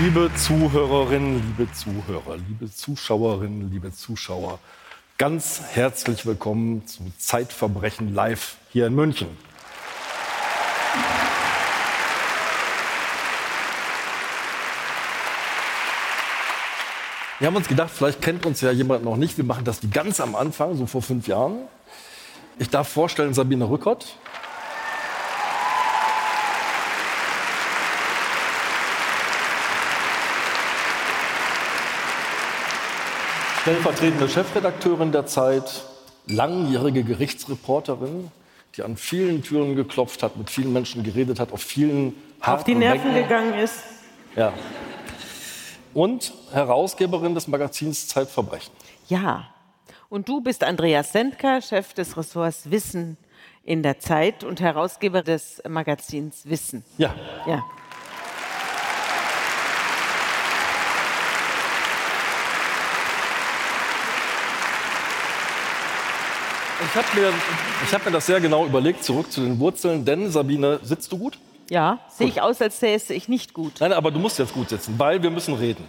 Liebe Zuhörerinnen, liebe Zuhörer, liebe Zuschauerinnen, liebe Zuschauer, ganz herzlich willkommen zu ZEIT Verbrechen live hier in München. Wir haben uns gedacht, vielleicht kennt uns ja jemand noch nicht. Wir machen das wie ganz am Anfang, so vor 5 Jahren. Ich darf vorstellen Sabine Rückert. Stellvertretende Chefredakteurin der ZEIT, langjährige Gerichtsreporterin, die an vielen Türen geklopft hat, mit vielen Menschen geredet hat, auf vielen harten auf die Nerven gegangen ist. Ja. Und Herausgeberin des Magazins ZEIT Verbrechen. Ja. Und du bist Andreas Sentker, Chef des Ressorts Wissen in der ZEIT und Herausgeber des Magazins Wissen. Ja. Ja. Ich hab mir das sehr genau überlegt, zurück zu den Wurzeln, denn Sabine, sitzt du gut? Ja, sehe ich aus, als säße ich nicht gut. Nein, aber du musst jetzt gut sitzen, weil wir müssen reden.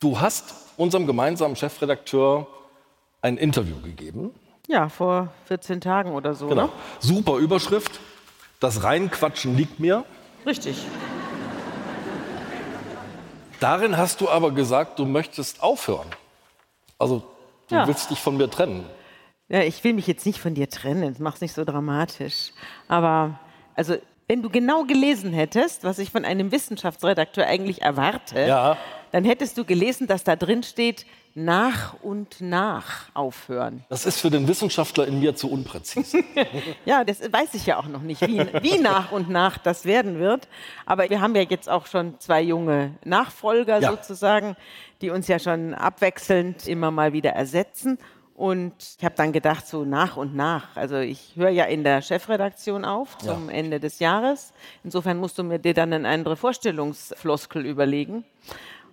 Du hast unserem gemeinsamen Chefredakteur ein Interview gegeben. Ja, vor 14 Tagen oder so. Genau. Ne? Super Überschrift, das Reinquatschen liegt mir. Richtig. Darin hast du aber gesagt, du möchtest aufhören. Also du willst dich von mir trennen. Ja, ich will mich jetzt nicht von dir trennen, mach's nicht so dramatisch. Aber also, wenn du genau gelesen hättest, was ich von einem Wissenschaftsredakteur eigentlich erwarte, dann hättest du gelesen, dass da drin steht, nach und nach aufhören. Das ist für den Wissenschaftler in mir zu unpräzise. Ja, das weiß ich ja auch noch nicht, wie nach und nach das werden wird. Aber wir haben ja jetzt auch schon 2 junge Nachfolger sozusagen, die uns ja schon abwechselnd immer mal wieder ersetzen. Und ich habe dann gedacht, so nach und nach. Also ich höre ja in der Chefredaktion auf zum Ende des Jahres. Insofern musst du mir dir dann eine andere Vorstellungsfloskel überlegen.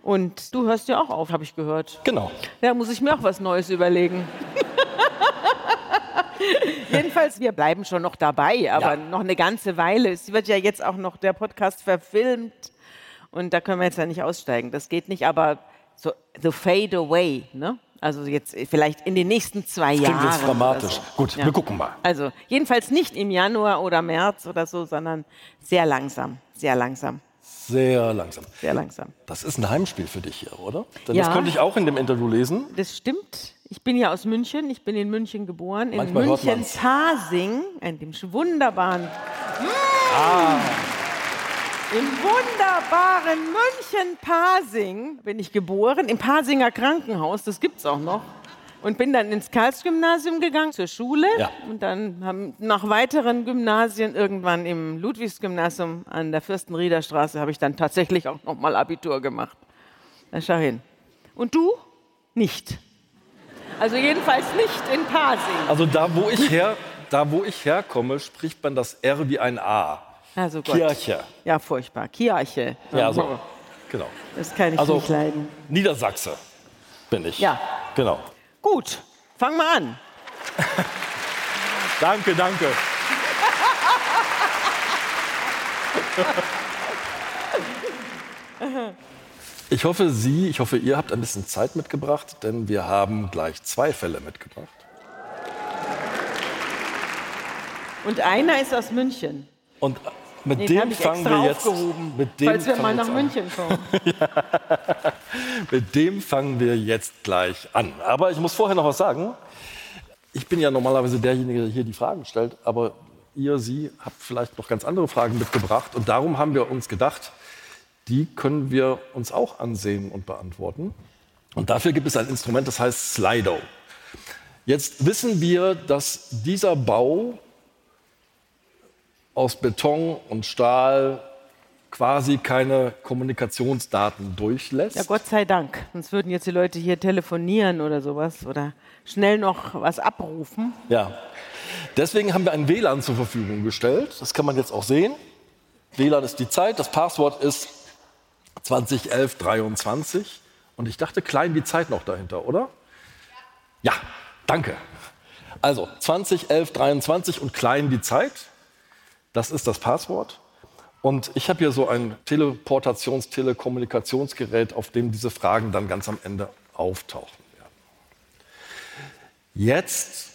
Und du hörst ja auch auf, habe ich gehört. Genau. Da muss ich mir auch was Neues überlegen. Jedenfalls, wir bleiben schon noch dabei, aber noch eine ganze Weile. Es wird ja jetzt auch noch der Podcast verfilmt. Und da können wir jetzt ja nicht aussteigen. Das geht nicht, aber so the fade away, ne? Also jetzt vielleicht in den nächsten 2 Jahren. Klingt jetzt dramatisch. So. Gut, wir gucken mal. Also jedenfalls nicht im Januar oder März oder so, sondern sehr langsam, sehr langsam. Sehr langsam. Sehr langsam. Das ist ein Heimspiel für dich hier, oder? Denn das konnte ich auch in dem Interview lesen. Das stimmt. Ich bin ja aus München. Ich bin in München geboren. Manchmal in München-Pasing, in dem wunderbaren... Im wunderbaren München-Pasing bin ich geboren, im Pasinger Krankenhaus, das gibt's auch noch. Und bin dann ins Karlsgymnasium gegangen, zur Schule. Ja. Und dann haben nach weiteren Gymnasien, irgendwann im Ludwigsgymnasium an der Fürstenriederstraße, habe ich dann tatsächlich auch noch mal Abitur gemacht. Da schau hin. Und du? Nicht. Also jedenfalls nicht in Pasing. Also da, wo ich herkomme, spricht man das R wie ein A. Also Gott. Kirche. Ja, furchtbar. Kirche. Ja, so. Genau. Das kann ich nicht leiden. Niedersachse bin ich. Ja. Genau. Gut, fangen wir an. Danke. Ich hoffe, ihr habt ein bisschen Zeit mitgebracht, denn wir haben gleich 2 Fälle mitgebracht. Und einer ist aus München. Und Mit dem fangen wir jetzt an. Mit dem fangen wir jetzt gleich an. Aber ich muss vorher noch was sagen. Ich bin ja normalerweise derjenige, der hier die Fragen stellt. Aber Sie habt vielleicht noch ganz andere Fragen mitgebracht. Und darum haben wir uns gedacht, die können wir uns auch ansehen und beantworten. Und dafür gibt es ein Instrument, das heißt Slido. Jetzt wissen wir, dass dieser Bau aus Beton und Stahl quasi keine Kommunikationsdaten durchlässt. Ja, Gott sei Dank. Sonst würden jetzt die Leute hier telefonieren oder sowas oder schnell noch was abrufen. Ja. Deswegen haben wir ein WLAN zur Verfügung gestellt. Das kann man jetzt auch sehen. WLAN ist die Zeit. Das Passwort ist 201123. Und ich dachte, klein die Zeit noch dahinter, oder? Ja, danke. Also 201123 und klein die Zeit. Das ist das Passwort. Und ich habe hier so ein Teleportations-Telekommunikationsgerät, auf dem diese Fragen dann ganz am Ende auftauchen werden. Jetzt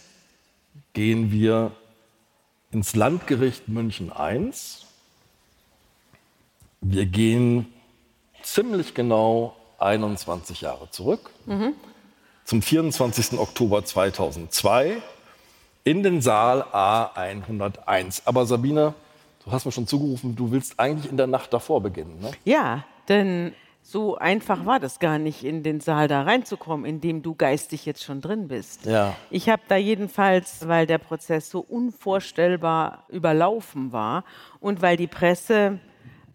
gehen wir ins Landgericht München I. Wir gehen ziemlich genau 21 Jahre zurück, zum 24. Oktober 2002 in den Saal A101. Aber Sabine, du hast mir schon zugerufen, du willst eigentlich in der Nacht davor beginnen, ne? Ja, denn so einfach war das gar nicht, in den Saal da reinzukommen, in dem du geistig jetzt schon drin bist. Ja. Ich habe da jedenfalls, weil der Prozess so unvorstellbar überlaufen war und weil die Presse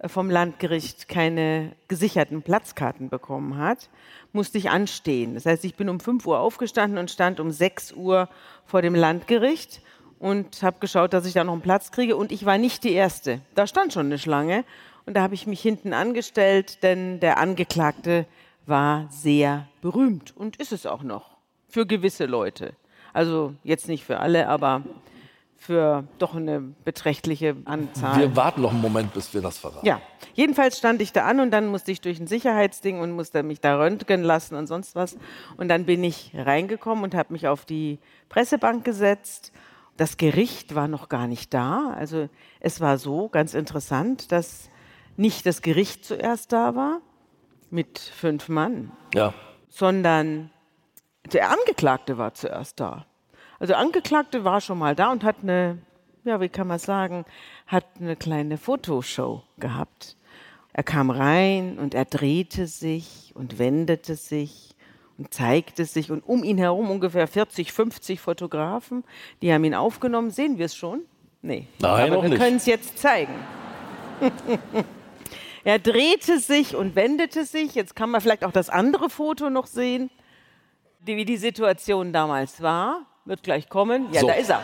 vom Landgericht keine gesicherten Platzkarten bekommen hat, musste ich anstehen. Das heißt, ich bin um 5 Uhr aufgestanden und stand um 6 Uhr vor dem Landgericht und habe geschaut, dass ich da noch einen Platz kriege. Und ich war nicht die Erste. Da stand schon eine Schlange. Und da habe ich mich hinten angestellt, denn der Angeklagte war sehr berühmt und ist es auch noch für gewisse Leute. Also jetzt nicht für alle, aber für doch eine beträchtliche Anzahl. Wir warten noch einen Moment, bis wir das verraten. Ja, jedenfalls stand ich da an und dann musste ich durch ein Sicherheitsding und musste mich da röntgen lassen und sonst was. Und dann bin ich reingekommen und habe mich auf die Pressebank gesetzt. Das Gericht war noch gar nicht da. Also es war so ganz interessant, dass nicht das Gericht zuerst da war mit 5 Mann, ja, sondern der Angeklagte war zuerst da. Also der Angeklagte war schon mal da und hat eine, ja, wie kann man sagen, hat eine kleine Fotoshow gehabt. Er kam rein und er drehte sich und wendete sich und zeigte sich. Und um ihn herum ungefähr 40, 50 Fotografen, die haben ihn aufgenommen. Sehen wir es schon? Nee. Nein, aber wir können es jetzt zeigen. Er drehte sich und wendete sich. Jetzt kann man vielleicht auch das andere Foto noch sehen, wie die Situation damals war. Wird gleich kommen. Ja, so. Da ist er.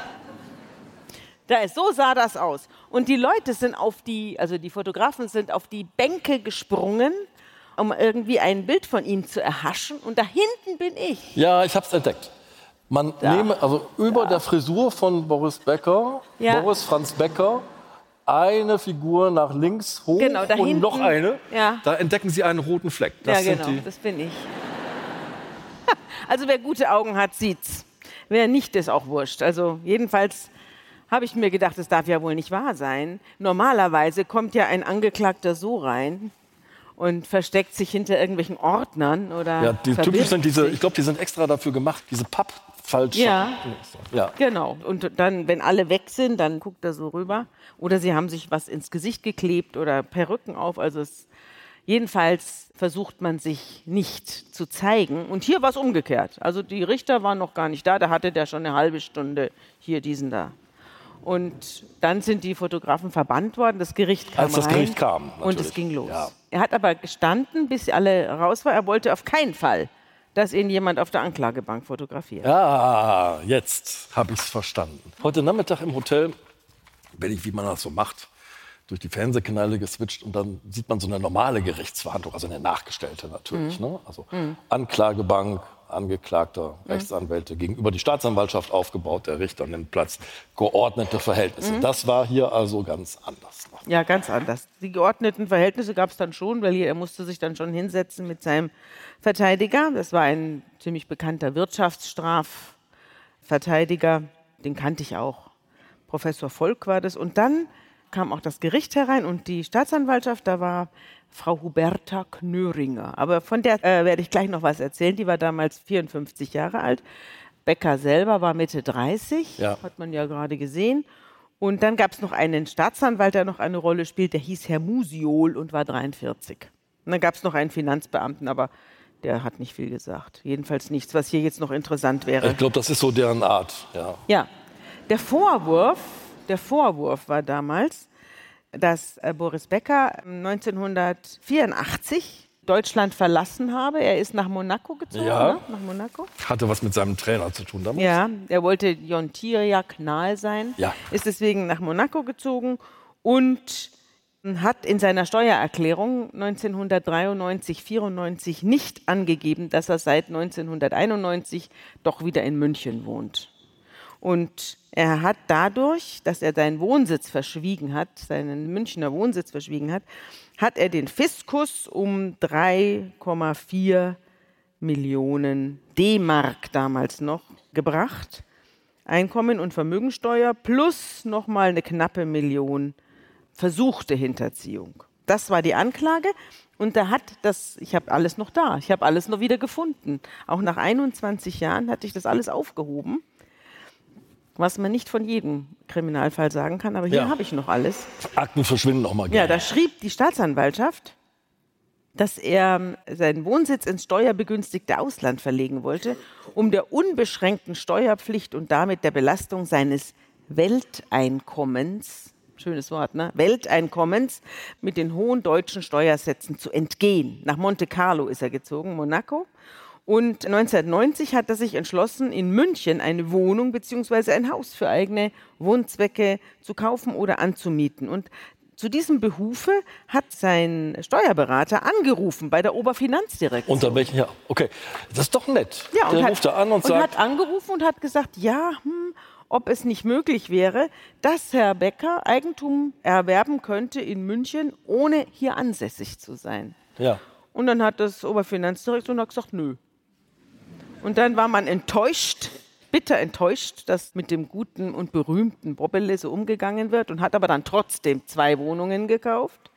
Da ist, so sah das aus. Und die Leute sind die Fotografen sind auf die Bänke gesprungen, um irgendwie ein Bild von ihm zu erhaschen. Und da hinten bin ich. Ja, ich hab's entdeckt. Man nehme, also über der Frisur von Boris Becker, ja, Boris Franz Becker, eine Figur nach links hoch, genau, da und hinten, noch eine. Ja. Da entdecken Sie einen roten Fleck. Das ja, genau, das bin ich. Also wer gute Augen hat, sieht's. Wer nicht, ist auch wurscht. Also jedenfalls habe ich mir gedacht, das darf ja wohl nicht wahr sein. Normalerweise kommt ja ein Angeklagter so rein und versteckt sich hinter irgendwelchen Ordnern oder. Ja, die typisch sind diese. Ich glaube, die sind extra dafür gemacht. Diese Pappfaltschachteln. Ja, genau. Und dann, wenn alle weg sind, dann guckt er so rüber. Oder sie haben sich was ins Gesicht geklebt oder Perücken auf. Also jedenfalls versucht man sich nicht zu zeigen. Und hier war es umgekehrt. Also die Richter waren noch gar nicht da. Da hatte der schon eine halbe Stunde hier diesen da. Und dann sind die Fotografen verbannt worden. Das Gericht kam. Als das Gericht kam, natürlich. Und es ging los. Ja. Er hat aber gestanden, bis alle raus war. Er wollte auf keinen Fall, dass ihn jemand auf der Anklagebank fotografiert. Ja, jetzt habe ich es verstanden. Heute Nachmittag im Hotel bin ich, wie man das so macht, durch die Fernsehkanäle geswitcht und dann sieht man so eine normale Gerichtsverhandlung, also eine nachgestellte natürlich. Mhm. Ne? Also Anklagebank, Angeklagter, Rechtsanwälte, gegenüber die Staatsanwaltschaft aufgebaut, der Richter nimmt Platz, geordnete Verhältnisse. Das war hier also ganz anders noch. Ja, ganz anders. Die geordneten Verhältnisse gab es dann schon, weil er musste sich dann schon hinsetzen mit seinem Verteidiger. Das war ein ziemlich bekannter Wirtschaftsstrafverteidiger, den kannte ich auch. Professor Volk war das. Und dann kam auch das Gericht herein und die Staatsanwaltschaft, da war Frau Huberta Knöringer. Aber von der werde ich gleich noch was erzählen. Die war damals 54 Jahre alt. Becker selber war Mitte 30, hat man ja gerade gesehen. Und dann gab es noch einen Staatsanwalt, der noch eine Rolle spielt. Der hieß Herr Musiol und war 43. Und dann gab es noch einen Finanzbeamten, aber der hat nicht viel gesagt. Jedenfalls nichts, was hier jetzt noch interessant wäre. Ich glaube, das ist so deren Art. Ja. Der Vorwurf war damals, dass Boris Becker 1984 Deutschland verlassen habe. Er ist nach Monaco gezogen. Ja, ne? Nach Monaco. Hatte was mit seinem Trainer zu tun damals. Ja, er wollte Ion Țiriac nahe sein. Ja. Ist deswegen nach Monaco gezogen und hat in seiner Steuererklärung 1993/94 nicht angegeben, dass er seit 1991 doch wieder in München wohnt. Und er hat dadurch, dass er seinen Wohnsitz verschwiegen hat, seinen Münchner Wohnsitz verschwiegen hat, hat er den Fiskus um 3,4 Millionen D-Mark damals noch gebracht. Einkommen- und Vermögensteuer plus nochmal eine knappe Million versuchte Hinterziehung. Das war die Anklage. Und da hat das, ich habe alles noch da, ich habe alles noch wieder gefunden. Auch nach 21 Jahren hatte ich das alles aufgehoben, was man nicht von jedem Kriminalfall sagen kann, aber hier habe ich noch alles. Akten verschwinden auch mal gerne. Ja, da schrieb die Staatsanwaltschaft, dass er seinen Wohnsitz ins steuerbegünstigte Ausland verlegen wollte, um der unbeschränkten Steuerpflicht und damit der Belastung seines Welteinkommens, schönes Wort, ne? Welteinkommens mit den hohen deutschen Steuersätzen zu entgehen. Nach Monte Carlo ist er gezogen, Monaco. Und 1990 hat er sich entschlossen, in München eine Wohnung bzw. ein Haus für eigene Wohnzwecke zu kaufen oder anzumieten. Und zu diesem Behufe hat sein Steuerberater angerufen bei der Oberfinanzdirektion. Unter welchen? Ja, okay. Das ist doch nett. Ja, der ruft da an und sagt... Und hat angerufen und hat gesagt, ja, ob es nicht möglich wäre, dass Herr Becker Eigentum erwerben könnte in München, ohne hier ansässig zu sein. Ja. Und dann hat das Oberfinanzdirektion gesagt, nö. Und dann war man enttäuscht. Bitter enttäuscht, dass mit dem guten und berühmten Bobbele so umgegangen wird, und hat aber dann trotzdem 2 Wohnungen gekauft.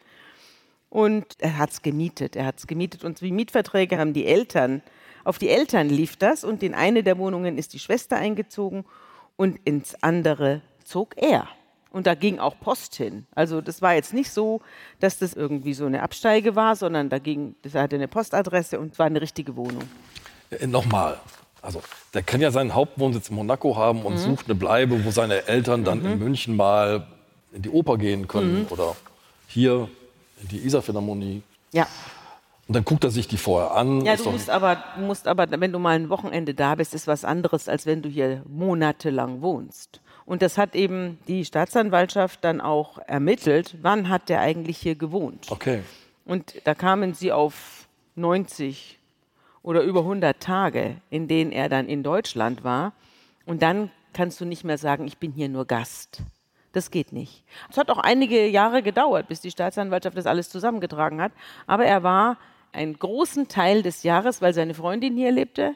Und er hat es gemietet, Und wie Mietverträge haben die Eltern, auf die Eltern lief das, und in eine der Wohnungen ist die Schwester eingezogen und ins andere zog er. Und da ging auch Post hin. Also das war jetzt nicht so, dass das irgendwie so eine Absteige war, sondern das hatte eine Postadresse und war eine richtige Wohnung. Nochmal. Also, der kann ja seinen Hauptwohnsitz in Monaco haben und sucht eine Bleibe, wo seine Eltern dann in München mal in die Oper gehen können oder hier in die Isar-Philharmonie. Ja. Und dann guckt er sich die vorher an. Ja, du musst aber, wenn du mal ein Wochenende da bist, ist was anderes, als wenn du hier monatelang wohnst. Und das hat eben die Staatsanwaltschaft dann auch ermittelt, wann hat der eigentlich hier gewohnt. Okay. Und da kamen sie auf 90 oder über 100 Tage, in denen er dann in Deutschland war. Und dann kannst du nicht mehr sagen, ich bin hier nur Gast. Das geht nicht. Es hat auch einige Jahre gedauert, bis die Staatsanwaltschaft das alles zusammengetragen hat. Aber er war einen großen Teil des Jahres, weil seine Freundin hier lebte,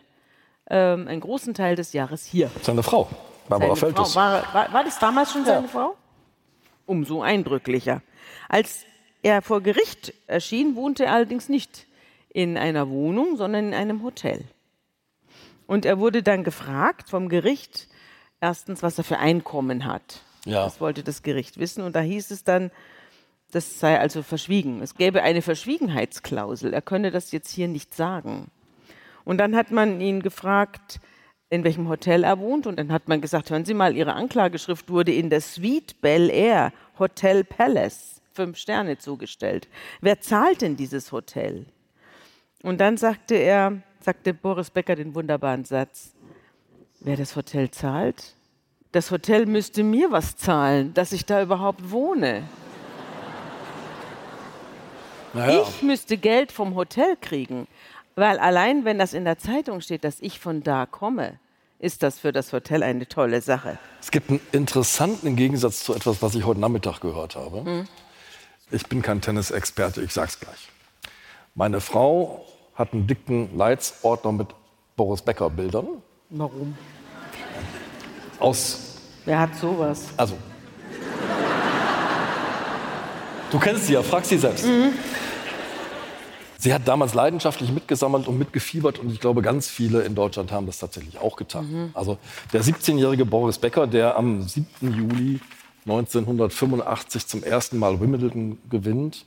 einen großen Teil des Jahres hier. Seine Frau, Barbara Feldes. War das damals schon seine Frau? Umso eindrücklicher. Als er vor Gericht erschien, wohnte er allerdings nicht in einer Wohnung, sondern in einem Hotel. Und er wurde dann gefragt vom Gericht, erstens, was er für Einkommen hat. Ja. Das wollte das Gericht wissen. Und da hieß es dann, das sei also verschwiegen. Es gäbe eine Verschwiegenheitsklausel. Er könne das jetzt hier nicht sagen. Und dann hat man ihn gefragt, in welchem Hotel er wohnt. Und dann hat man gesagt, hören Sie mal, Ihre Anklageschrift wurde in der Suite Bel Air Hotel Palace 5 Sterne zugestellt. Wer zahlt denn dieses Hotel? Und dann sagte Boris Becker den wunderbaren Satz, wer das Hotel zahlt, das Hotel müsste mir was zahlen, dass ich da überhaupt wohne. Naja. Ich müsste Geld vom Hotel kriegen, weil allein wenn das in der Zeitung steht, dass ich von da komme, ist das für das Hotel eine tolle Sache. Es gibt einen interessanten Gegensatz zu etwas, was ich heute Nachmittag gehört habe. Ich bin kein Tennisexperte, ich sag's gleich. Meine Frau hat einen dicken Leitsordner mit Boris Becker-Bildern. Warum? Wer hat sowas? Also. Du kennst sie ja, frag sie selbst. Sie hat damals leidenschaftlich mitgesammelt und mitgefiebert. Und ich glaube, ganz viele in Deutschland haben das tatsächlich auch getan. Also der 17-jährige Boris Becker, der am 7. Juli 1985 zum ersten Mal Wimbledon gewinnt.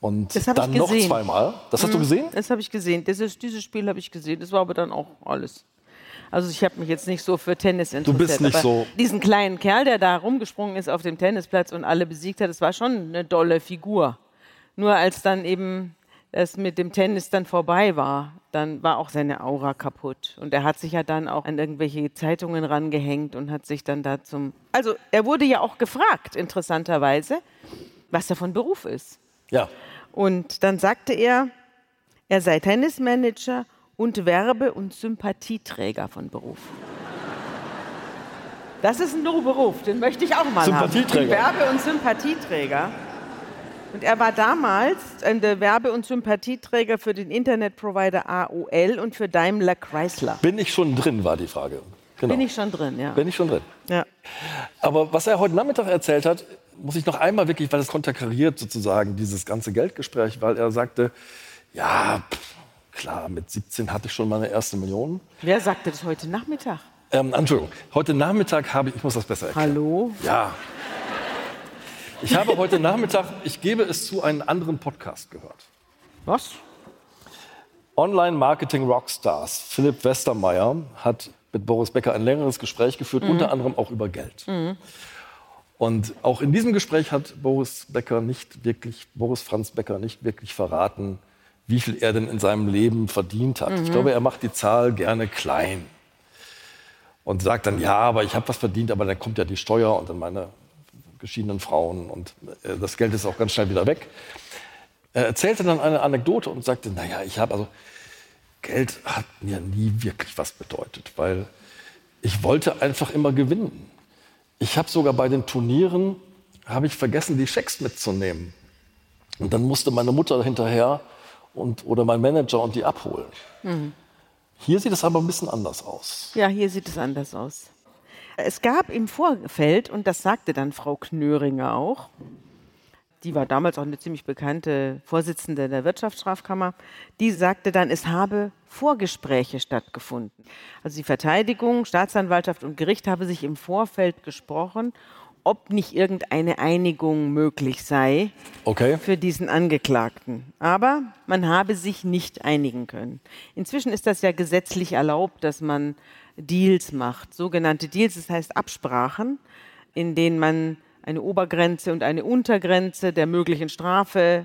Und dann noch zweimal. Das hast du gesehen? Das habe ich gesehen. Dieses Spiel habe ich gesehen. Das war aber dann auch alles. Also ich habe mich jetzt nicht so für Tennis interessiert. Du bist nicht aber so... Diesen kleinen Kerl, der da rumgesprungen ist auf dem Tennisplatz und alle besiegt hat, das war schon eine dolle Figur. Nur als dann eben es mit dem Tennis dann vorbei war, dann war auch seine Aura kaputt. Und er hat sich ja dann auch an irgendwelche Zeitungen rangehängt und hat sich dann da zum... Also er wurde ja auch gefragt, interessanterweise, was er von Beruf ist. Ja. Und dann sagte er, er sei Tennismanager und Werbe- und Sympathieträger von Beruf. Das ist ein No-Beruf, den möchte ich auch mal haben. Werbe- und Sympathieträger. Und er war damals der Werbe- und Sympathieträger für den Internetprovider AOL und für Daimler Chrysler. Bin ich schon drin, war die Frage. Genau. Bin ich schon drin, ja. Bin ich schon drin. Ja. Aber was er heute Nachmittag erzählt hat, muss ich noch einmal wirklich, weil das konterkariert sozusagen dieses ganze Geldgespräch, weil er sagte, ja, klar, mit 17 hatte ich schon meine erste Million. Wer sagte das heute Nachmittag? Entschuldigung, heute Nachmittag habe ich, ich muss das besser erklären. Hallo? Ja. Ich habe heute Nachmittag, ich gebe es zu, einen anderen Podcast gehört. Was? Online-Marketing-Rockstars. Philipp Westermeier hat mit Boris Becker ein längeres Gespräch geführt, unter anderem auch über Geld. Und auch in diesem Gespräch hat Boris Franz Becker nicht wirklich verraten, wie viel er denn in seinem Leben verdient hat. Ich glaube, er macht die Zahl gerne klein. Und sagt dann, ja, aber ich habe was verdient, aber dann kommt ja die Steuer und dann meine geschiedenen Frauen und das Geld ist auch ganz schnell wieder weg. Er erzählte dann eine Anekdote und sagte, naja, Geld hat mir nie wirklich was bedeutet, weil ich wollte einfach immer gewinnen. Ich habe sogar bei den Turnieren, vergessen, die Schecks mitzunehmen. Und dann musste meine Mutter hinterher oder mein Manager und die abholen. Hier sieht es aber ein bisschen anders aus. Ja, hier sieht es anders aus. Es gab im Vorfeld, und das sagte dann Frau Knöringer auch, die war damals auch eine ziemlich bekannte Vorsitzende der Wirtschaftsstrafkammer, die sagte dann, es habe Vorgespräche stattgefunden. Also die Verteidigung, Staatsanwaltschaft und Gericht habe sich im Vorfeld gesprochen, ob nicht irgendeine Einigung möglich sei für diesen Angeklagten. Aber man habe sich nicht einigen können. Inzwischen ist das ja gesetzlich erlaubt, dass man Deals macht, sogenannte Deals, das heißt Absprachen, in denen man eine Obergrenze und eine Untergrenze der möglichen Strafe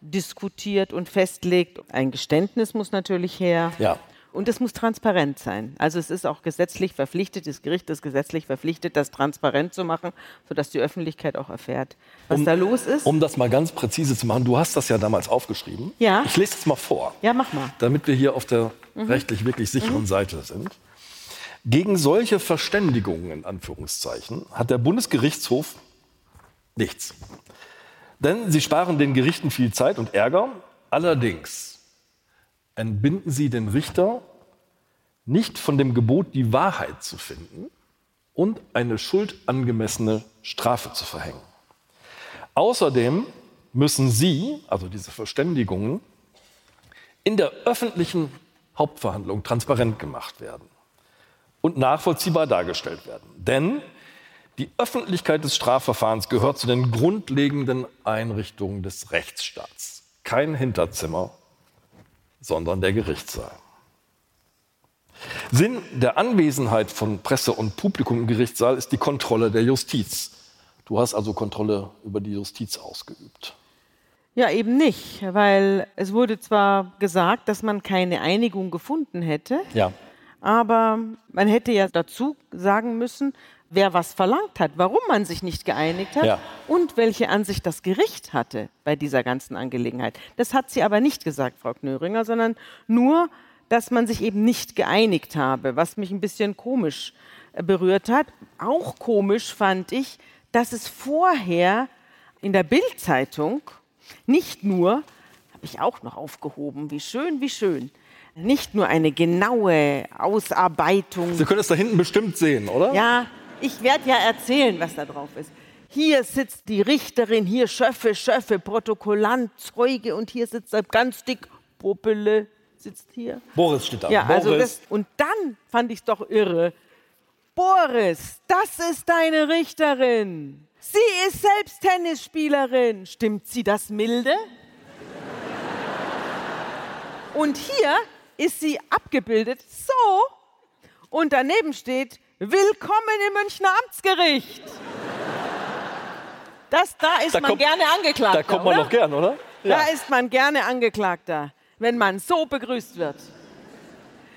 diskutiert und festlegt. Ein Geständnis muss natürlich her. Ja. Und es muss transparent sein. Also es ist auch gesetzlich verpflichtet, das Gericht ist gesetzlich verpflichtet, das transparent zu machen, sodass die Öffentlichkeit auch erfährt, was da los ist. Um das mal ganz präzise zu machen, du hast das ja damals aufgeschrieben. Ja. Ich lese es mal vor. Ja, mach mal. Damit wir hier auf der rechtlich wirklich sicheren Seite sind. Gegen solche Verständigungen, in Anführungszeichen, hat der Bundesgerichtshof nichts. Denn sie sparen den Gerichten viel Zeit und Ärger. Allerdings entbinden sie den Richter nicht von dem Gebot, die Wahrheit zu finden und eine schuldangemessene Strafe zu verhängen. Außerdem müssen sie, also diese Verständigungen, in der öffentlichen Hauptverhandlung transparent gemacht werden und nachvollziehbar dargestellt werden. Denn die Öffentlichkeit des Strafverfahrens gehört zu den grundlegenden Einrichtungen des Rechtsstaats. Kein Hinterzimmer, sondern der Gerichtssaal. Sinn der Anwesenheit von Presse und Publikum im Gerichtssaal ist die Kontrolle der Justiz. Du hast also Kontrolle über die Justiz ausgeübt. Ja, eben nicht, weil es wurde zwar gesagt, dass man keine Einigung gefunden hätte, aber man hätte ja dazu sagen müssen, wer was verlangt hat, warum man sich nicht geeinigt hat und welche Ansicht das Gericht hatte bei dieser ganzen Angelegenheit. Das hat sie aber nicht gesagt, Frau Knöringer, sondern nur, dass man sich eben nicht geeinigt habe, was mich ein bisschen komisch berührt hat. Auch komisch fand ich, dass es vorher in der Bild-Zeitung nicht nur, habe ich auch noch aufgehoben, wie schön, nicht nur eine genaue Ausarbeitung. Sie können es da hinten bestimmt sehen, oder? Ja. Ich werde ja erzählen, was da drauf ist. Hier sitzt die Richterin, hier Schöffe, Protokollant, Zeuge und hier sitzt er ganz dick, Popele sitzt hier. Boris steht da. Ja, Boris. Also das, und dann fand ich es doch irre. Boris, das ist deine Richterin. Sie ist selbst Tennisspielerin. Stimmt sie das milde? Und hier ist sie abgebildet, so. Und daneben steht: Willkommen im Münchner Amtsgericht. Da ist man gerne Angeklagter. Da kommt man noch gern, oder? Ja. Da ist man gerne Angeklagter, wenn man so begrüßt wird.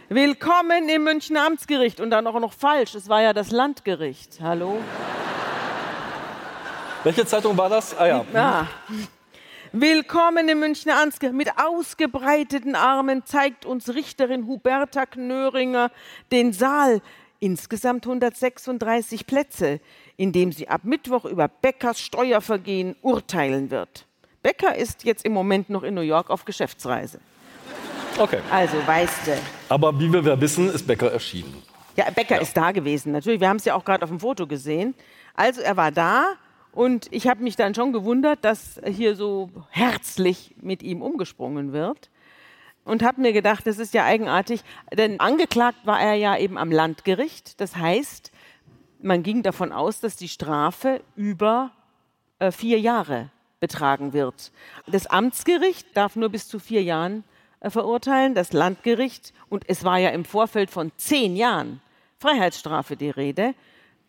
Willkommen im Münchner Amtsgericht. Und dann auch noch falsch, es war ja das Landgericht. Hallo? Welche Zeitung war das? Ah ja. Ja. Willkommen im Münchner Amtsgericht. Mit ausgebreiteten Armen zeigt uns Richterin Huberta Knöringer den Saal. insgesamt 136 Plätze, in dem sie ab Mittwoch über Beckers Steuervergehen urteilen wird. Becker ist jetzt im Moment noch in New York auf Geschäftsreise. Okay. Also, weißt du. Aber wie wir wissen, ist Becker erschienen. Ja, Becker ist da gewesen, natürlich. Wir haben es ja auch gerade auf dem Foto gesehen. Also, er war da und ich habe mich dann schon gewundert, dass hier so herzlich mit ihm umgesprungen wird. Und habe mir gedacht, das ist ja eigenartig, denn angeklagt war er ja eben am Landgericht. Das heißt, man ging davon aus, dass die Strafe über 4 Jahre betragen wird. Das Amtsgericht darf nur bis zu 4 Jahren verurteilen, das Landgericht, und es war ja im Vorfeld von 10 Jahren Freiheitsstrafe die Rede,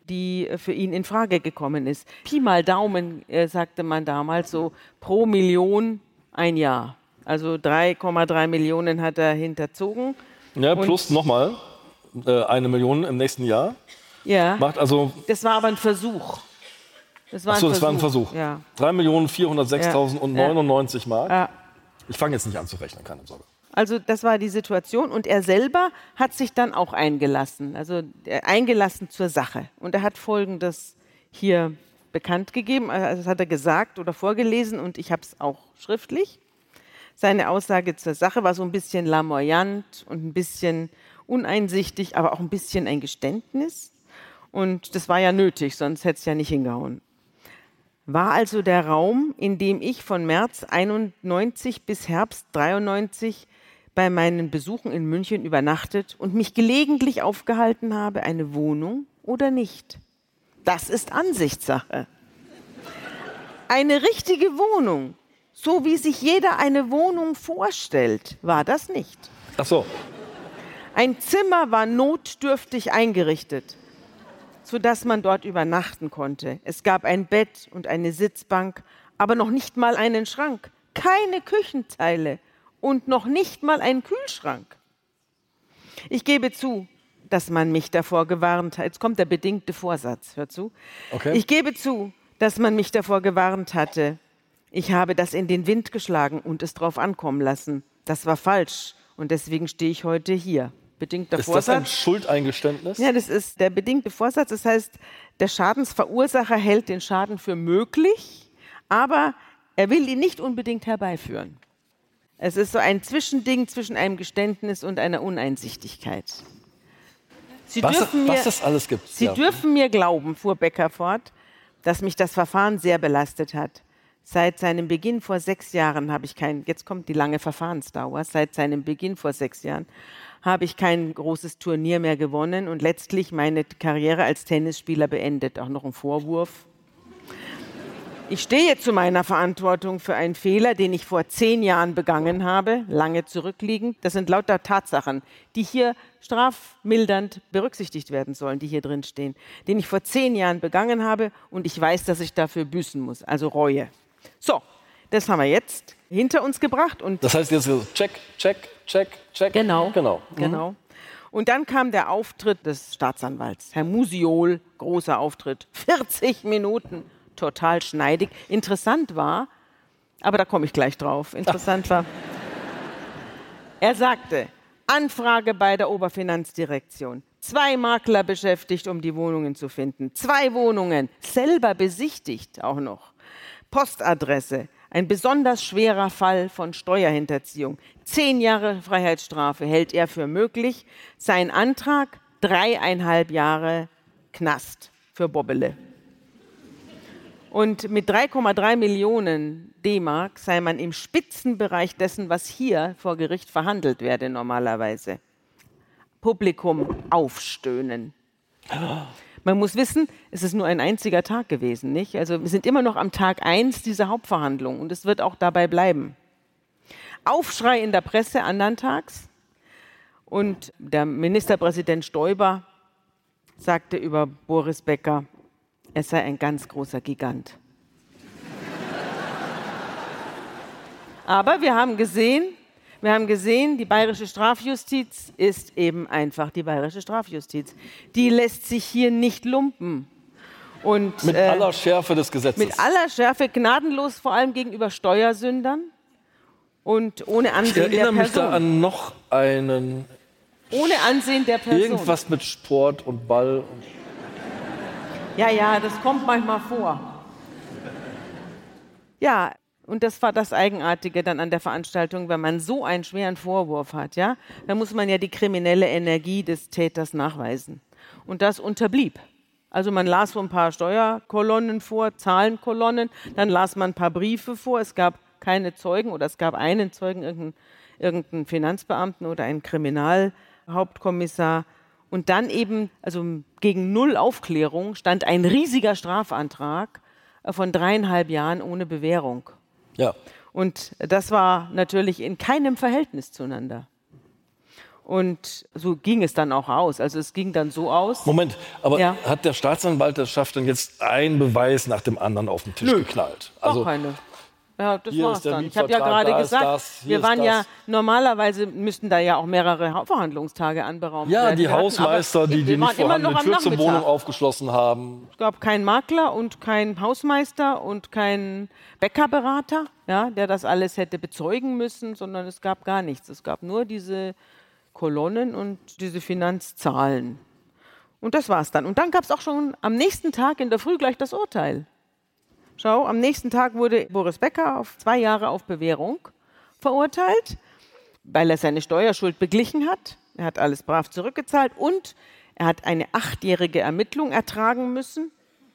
die für ihn in Frage gekommen ist. Pi mal Daumen, sagte man damals so, pro Million 1 Jahr. Also 3,3 Millionen hat er hinterzogen. Ja, plus nochmal 1 Million im nächsten Jahr. Ja, macht also, das war aber ein Versuch. Das war ein Versuch. Ja. 3.406.099 Mark. Ja. Ich fange jetzt nicht an zu rechnen, keine Sorge. Also das war die Situation und er selber hat sich dann auch eingelassen, also eingelassen zur Sache. Und er hat Folgendes hier bekannt gegeben, also das hat er gesagt oder vorgelesen und ich habe es auch schriftlich. Seine Aussage zur Sache war so ein bisschen lamoyant und ein bisschen uneinsichtig, aber auch ein bisschen ein Geständnis. Und das war ja nötig, sonst hätte es ja nicht hingehauen. War also der Raum, in dem ich von März 91 bis Herbst 93 bei meinen Besuchen in München übernachtet und mich gelegentlich aufgehalten habe, eine Wohnung oder nicht? Das ist Ansichtssache. Eine richtige Wohnung, so wie sich jeder eine Wohnung vorstellt, war das nicht. Ach so. Ein Zimmer war notdürftig eingerichtet, sodass man dort übernachten konnte. Es gab ein Bett und eine Sitzbank, aber noch nicht mal einen Schrank, keine Küchenteile und noch nicht mal einen Kühlschrank. Ich gebe zu, dass man mich davor gewarnt hat. Jetzt kommt der bedingte Vorsatz, hör zu. Okay. Ich gebe zu, dass man mich davor gewarnt hatte. Ich habe das in den Wind geschlagen und es drauf ankommen lassen. Das war falsch und deswegen stehe ich heute hier. Bedingter Vorsatz. Ist das ein Schuldeingeständnis? Ja, das ist der bedingte Vorsatz. Das heißt, der Schadensverursacher hält den Schaden für möglich, aber er will ihn nicht unbedingt herbeiführen. Es ist so ein Zwischending zwischen einem Geständnis und einer Uneinsichtigkeit. Was das alles gibt. Sie dürfen mir glauben, fuhr Becker fort, dass mich das Verfahren sehr belastet hat. Seit seinem Beginn vor 6 Jahren habe ich jetzt kommt die lange Verfahrensdauer, seit seinem Beginn vor 6 Jahren habe ich kein großes Turnier mehr gewonnen und letztlich meine Karriere als Tennisspieler beendet. Auch noch ein Vorwurf. Ich stehe zu meiner Verantwortung für einen Fehler, den ich vor 10 Jahren begangen habe, lange zurückliegend. Das sind lauter Tatsachen, die hier strafmildernd berücksichtigt werden sollen, die hier drin stehen, den ich vor 10 Jahren begangen habe und ich weiß, dass ich dafür büßen muss, also Reue. So, das haben wir jetzt hinter uns gebracht. Und das heißt jetzt check, check, check, check. Genau. Und dann kam der Auftritt des Staatsanwalts. Herr Musiol, großer Auftritt, 40 Minuten, total schneidig. Interessant war, aber da komme ich gleich drauf, er sagte, Anfrage bei der Oberfinanzdirektion. 2 Makler beschäftigt, um die Wohnungen zu finden. 2 Wohnungen, selber besichtigt auch noch. Postadresse, ein besonders schwerer Fall von Steuerhinterziehung. 10 Jahre Freiheitsstrafe hält er für möglich. Sein Antrag, 3,5 Jahre Knast für Bobbele. Und mit 3,3 Millionen D-Mark sei man im Spitzenbereich dessen, was hier vor Gericht verhandelt werde normalerweise. Publikum aufstöhnen. Man muss wissen, es ist nur ein einziger Tag gewesen, nicht? Also wir sind immer noch am Tag 1 dieser Hauptverhandlung und es wird auch dabei bleiben. Aufschrei in der Presse andern Tags und der Ministerpräsident Stoiber sagte über Boris Becker, er sei ein ganz großer Gigant. Aber wir haben gesehen, die bayerische Strafjustiz ist eben einfach die bayerische Strafjustiz. Die lässt sich hier nicht lumpen. Und, mit aller Schärfe des Gesetzes. Mit aller Schärfe, gnadenlos vor allem gegenüber Steuersündern und ohne Ansehen der Person. Ich erinnere mich da an noch einen Ohne Ansehen der Person. Irgendwas mit Sport und Ball. Und ja, ja, das kommt manchmal vor. Ja, und das war das Eigenartige dann an der Veranstaltung, wenn man so einen schweren Vorwurf hat, ja, dann muss man ja die kriminelle Energie des Täters nachweisen. Und das unterblieb. Also man las so ein paar Steuerkolonnen vor, Zahlenkolonnen, dann las man ein paar Briefe vor, es gab keine Zeugen oder es gab einen Zeugen, irgendeinen Finanzbeamten oder einen Kriminalhauptkommissar. Und dann eben, also gegen null Aufklärung, stand ein riesiger Strafantrag von 3,5 Jahren ohne Bewährung. Ja. Und das war natürlich in keinem Verhältnis zueinander. Und so ging es dann auch aus. Also es ging dann so aus. Moment, aber ja, hat der Staatsanwalt das schafft dann jetzt einen Beweis nach dem anderen auf den Tisch geknallt? Also keine. Ja, das war's dann. Ich habe ja gerade gesagt, wir waren ja, normalerweise müssten da ja auch mehrere Verhandlungstage anberaumt werden. Ja, die Hausmeister, die nicht vorhandene Tür zur Wohnung aufgeschlossen haben. Es gab keinen Makler und keinen Hausmeister und keinen Bäckerberater, ja, der das alles hätte bezeugen müssen, sondern es gab gar nichts. Es gab nur diese Kolonnen und diese Finanzzahlen. Und das war's dann. Und dann gab es auch schon am nächsten Tag in der Früh gleich das Urteil. Schau, am nächsten Tag wurde Boris Becker auf 2 Jahre auf Bewährung verurteilt, weil er seine Steuerschuld beglichen hat. Er hat alles brav zurückgezahlt und er hat eine 8-jährige Ermittlung ertragen müssen.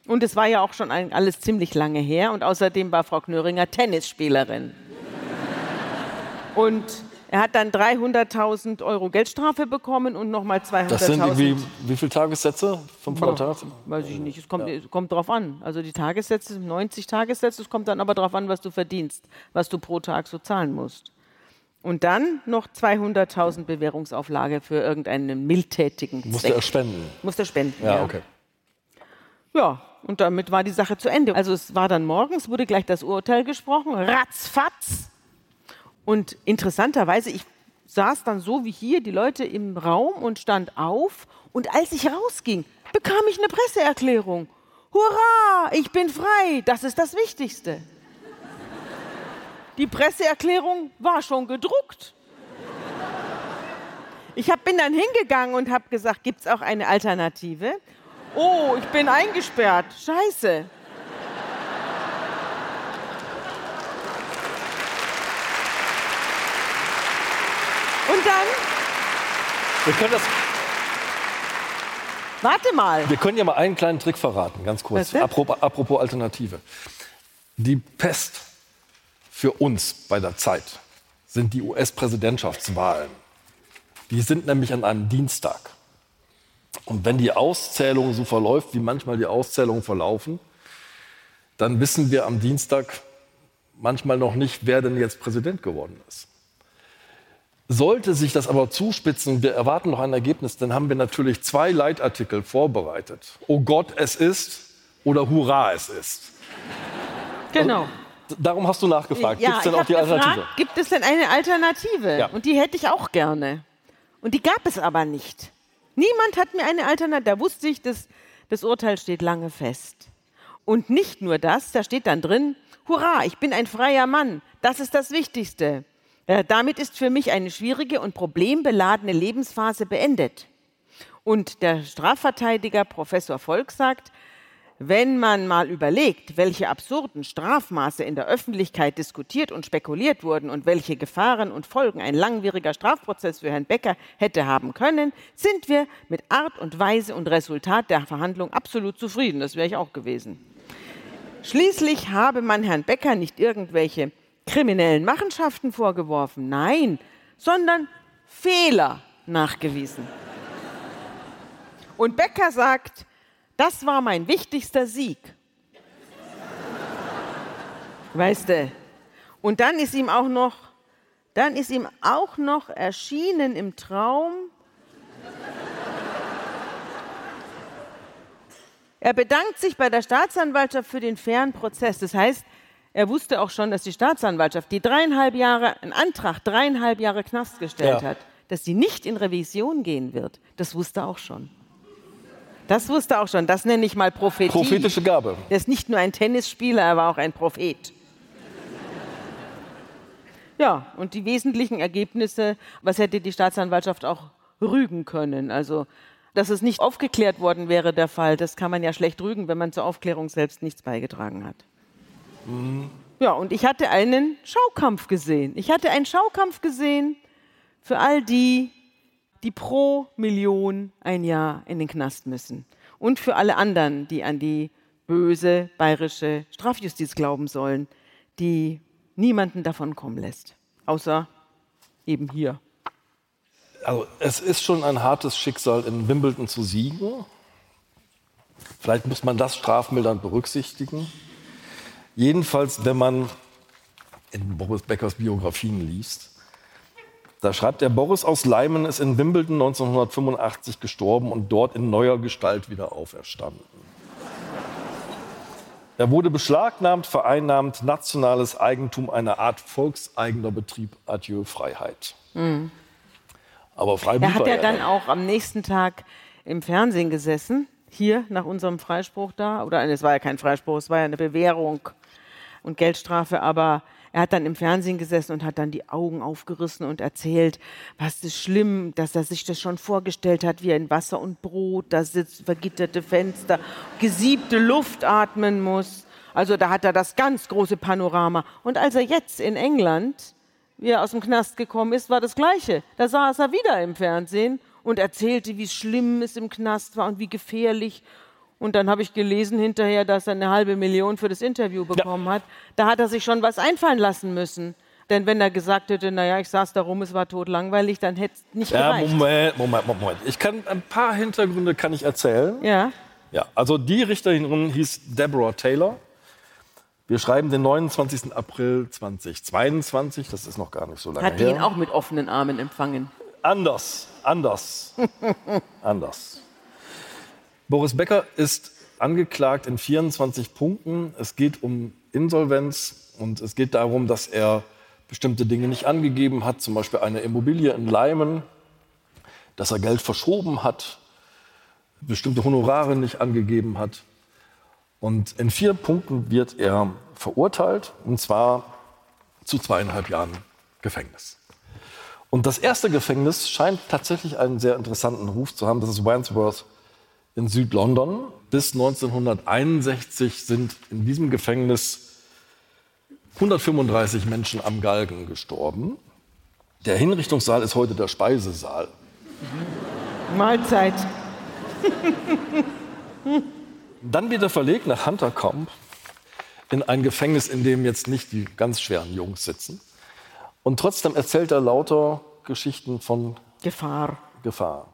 Und es war ja auch schon alles ziemlich lange her. Und außerdem war Frau Knöringer Tennisspielerin. Und er hat dann 300.000 Euro Geldstrafe bekommen und nochmal 200.000. Das sind irgendwie, wie viele Tagessätze? 500 Tage? Weiß ich nicht, es kommt drauf an. Also die Tagessätze, 90 Tagessätze, es kommt dann aber drauf an, was du verdienst, was du pro Tag so zahlen musst. Und dann noch 200.000 Bewährungsauflage für irgendeinen mildtätigen Zweck. Musste er spenden? Musste er spenden, ja. Okay. Ja, und damit war die Sache zu Ende. Also es war dann morgens, wurde gleich das Urteil gesprochen, ratzfatz. Und interessanterweise, ich saß dann so wie hier, die Leute im Raum und stand auf. Und als ich rausging, bekam ich eine Presseerklärung. Hurra, ich bin frei, das ist das Wichtigste. Die Presseerklärung war schon gedruckt. Ich bin dann hingegangen und habe gesagt, gibt es auch eine Alternative? Oh, ich bin eingesperrt, scheiße. Und dann... Wir können das... Warte mal. Wir können ja mal einen kleinen Trick verraten, ganz kurz. Apropos Alternative. Die Pest für uns bei der ZEIT sind die US-Präsidentschaftswahlen. Die sind nämlich an einem Dienstag. Und wenn die Auszählung so verläuft, wie manchmal die Auszählungen verlaufen, dann wissen wir am Dienstag manchmal noch nicht, wer denn jetzt Präsident geworden ist. Sollte sich das aber zuspitzen, wir erwarten noch ein Ergebnis, dann haben wir natürlich 2 Leitartikel vorbereitet. Oh Gott, es ist oder Hurra, es ist. Genau. Also, darum hast du nachgefragt. Ja, gibt's denn auch die Alternative? Gibt es denn eine Alternative? Ja. Und die hätte ich auch gerne. Und die gab es aber nicht. Niemand hat mir eine Alternative. Da wusste ich, das Urteil steht lange fest. Und nicht nur das, da steht dann drin, Hurra, ich bin ein freier Mann. Das ist das Wichtigste. Damit ist für mich eine schwierige und problembeladene Lebensphase beendet. Und der Strafverteidiger Professor Volk sagt, wenn man mal überlegt, welche absurden Strafmaße in der Öffentlichkeit diskutiert und spekuliert wurden und welche Gefahren und Folgen ein langwieriger Strafprozess für Herrn Becker hätte haben können, sind wir mit Art und Weise und Resultat der Verhandlung absolut zufrieden. Das wäre ich auch gewesen. Schließlich habe man Herrn Becker nicht irgendwelche kriminellen Machenschaften vorgeworfen, nein, sondern Fehler nachgewiesen. Und Becker sagt, das war mein wichtigster Sieg. Weißt du? Und dann ist ihm auch noch erschienen im Traum, er bedankt sich bei der Staatsanwaltschaft für den fairen Prozess, das heißt, er wusste auch schon, dass die Staatsanwaltschaft, die 3,5 Jahre, einen Antrag 3,5 Jahre Knast gestellt hat, dass sie nicht in Revision gehen wird. Das wusste auch schon. Das nenne ich mal Prophetie. Prophetische Gabe. Er ist nicht nur ein Tennisspieler, er war auch ein Prophet. Ja, und die wesentlichen Ergebnisse, was hätte die Staatsanwaltschaft auch rügen können. Also, dass es nicht aufgeklärt worden wäre, der Fall, das kann man ja schlecht rügen, wenn man zur Aufklärung selbst nichts beigetragen hat. Mhm. Ja, und ich hatte einen Schaukampf gesehen. Ich hatte einen Schaukampf gesehen für all die, die pro Million ein Jahr in den Knast müssen. Und für alle anderen, die an die böse bayerische Strafjustiz glauben sollen, die niemanden davon kommen lässt. Außer eben hier. Also es ist schon ein hartes Schicksal, in Wimbledon zu siegen. Vielleicht muss man das strafmildernd berücksichtigen. Jedenfalls, wenn man in Boris Beckers Biografien liest, da schreibt er, Boris aus Leimen ist in Wimbledon 1985 gestorben und dort in neuer Gestalt wieder auferstanden. Er wurde beschlagnahmt, vereinnahmt, nationales Eigentum, eine Art volkseigener Betrieb, Adieu Freiheit. Mhm. Aber frei blieb er. Er hat ja dann auch am nächsten Tag im Fernsehen gesessen, hier nach unserem Freispruch da, oder es war ja kein Freispruch, es war ja eine Bewährung und Geldstrafe, aber er hat dann im Fernsehen gesessen und hat dann die Augen aufgerissen und erzählt, was ist schlimm, dass er sich das schon vorgestellt hat, wie er in Wasser und Brot da sitzt, vergitterte Fenster, gesiebte Luft atmen muss. Also da hat er das ganz große Panorama. Und als er jetzt in England, wie er aus dem Knast gekommen ist, war das Gleiche. Da saß er wieder im Fernsehen und erzählte, wie schlimm es im Knast war und wie gefährlich. Und dann habe ich gelesen hinterher, dass er 500.000 für das Interview bekommen hat. Da hat er sich schon was einfallen lassen müssen. Denn wenn er gesagt hätte, naja, ich saß da rum, es war totlangweilig, dann hätte es nicht gereicht. Moment. Ich kann ein paar Hintergründe kann ich erzählen. Ja. Also die Richterin hieß Deborah Taylor. Wir schreiben den 29. April 2022. Das ist noch gar nicht so lange her. Hat die ihn auch mit offenen Armen empfangen? Anders. Boris Becker ist angeklagt in 24 Punkten. Es geht um Insolvenz und es geht darum, dass er bestimmte Dinge nicht angegeben hat, zum Beispiel eine Immobilie in Leimen, dass er Geld verschoben hat, bestimmte Honorare nicht angegeben hat. Und in 4 Punkten wird er verurteilt, und zwar zu 2,5 Jahren Gefängnis. Und das erste Gefängnis scheint tatsächlich einen sehr interessanten Ruf zu haben. Das ist Wandsworth in Südlondon. Bis 1961 sind in diesem Gefängnis 135 Menschen am Galgen gestorben. Der Hinrichtungssaal ist heute der Speisesaal. Mahlzeit. Dann wird er verlegt nach Huntercombe in ein Gefängnis, in dem jetzt nicht die ganz schweren Jungs sitzen. Und trotzdem erzählt er lauter Geschichten von Gefahr.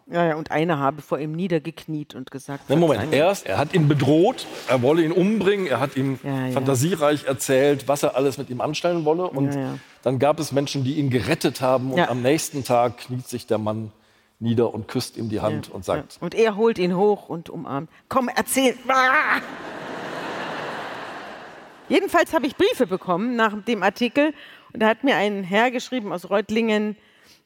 Ja, und einer habe vor ihm niedergekniet und gesagt... Er hat ihn bedroht, er wolle ihn umbringen, er hat ihm fantasiereich erzählt, was er alles mit ihm anstellen wolle. Und dann gab es Menschen, die ihn gerettet haben. Und am nächsten Tag kniet sich der Mann nieder und küsst ihm die Hand und sagt... Und er holt ihn hoch und umarmt. Komm, erzähl! Jedenfalls habe ich Briefe bekommen nach dem Artikel. Und da hat mir ein Herr geschrieben aus Reutlingen,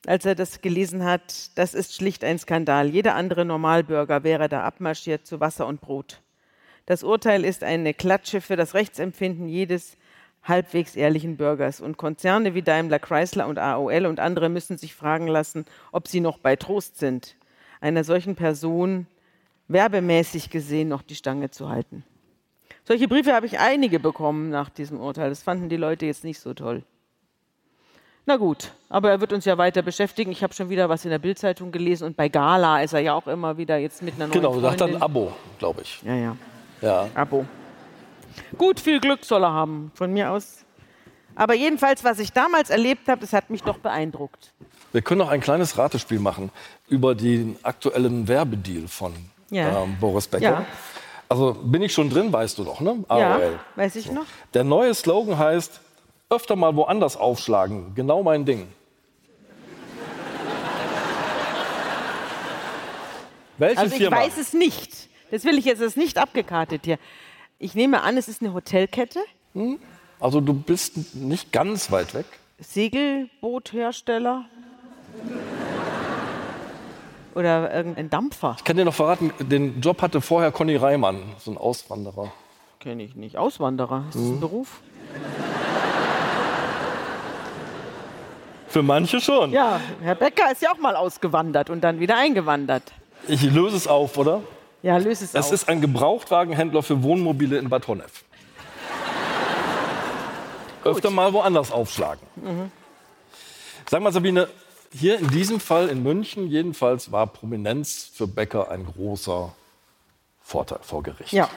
als er das gelesen hat, das ist schlicht ein Skandal. Jeder andere Normalbürger wäre da abmarschiert zu Wasser und Brot. Das Urteil ist eine Klatsche für das Rechtsempfinden jedes halbwegs ehrlichen Bürgers. Und Konzerne wie Daimler Chrysler und AOL und andere müssen sich fragen lassen, ob sie noch bei Trost sind, einer solchen Person werbemäßig gesehen noch die Stange zu halten. Solche Briefe habe ich einige bekommen nach diesem Urteil. Das fanden die Leute jetzt nicht so toll. Na gut, aber er wird uns ja weiter beschäftigen. Ich habe schon wieder was in der Bild-Zeitung gelesen und bei Gala ist er ja auch immer wieder jetzt mit einer neuen Freundin. Genau, sagt dann Abo, glaube ich. Ja. Abo. Gut, viel Glück soll er haben, von mir aus. Aber jedenfalls, was ich damals erlebt habe, das hat mich doch beeindruckt. Wir können noch ein kleines Ratespiel machen über den aktuellen Werbedeal von Boris Becker. Ja. Also bin ich schon drin, weißt du doch, ne? AOL. Ja, weiß ich noch. Der neue Slogan heißt... Öfter mal woanders aufschlagen, genau mein Ding. Welche also ich Firma? Weiß es nicht. Das will ich jetzt, das ist nicht abgekartet hier. Ich nehme an, es ist eine Hotelkette. Also du bist nicht ganz weit weg. Segelboothersteller? Oder irgendein Dampfer? Ich kann dir noch verraten, den Job hatte vorher Conny Reimann, so ein Auswanderer. Kenne ich nicht. Auswanderer? Ist das ein Beruf? Für manche schon. Ja, Herr Becker ist ja auch mal ausgewandert und dann wieder eingewandert. Ich löse es auf, oder? Ja, löse es auf. Es ist ein Gebrauchtwagenhändler für Wohnmobile in Bad Honnef. Öfter mal woanders aufschlagen. Mhm. Sag mal, Sabine, hier in diesem Fall in München jedenfalls war Prominenz für Becker ein großer Vorteil vor Gericht. Ja.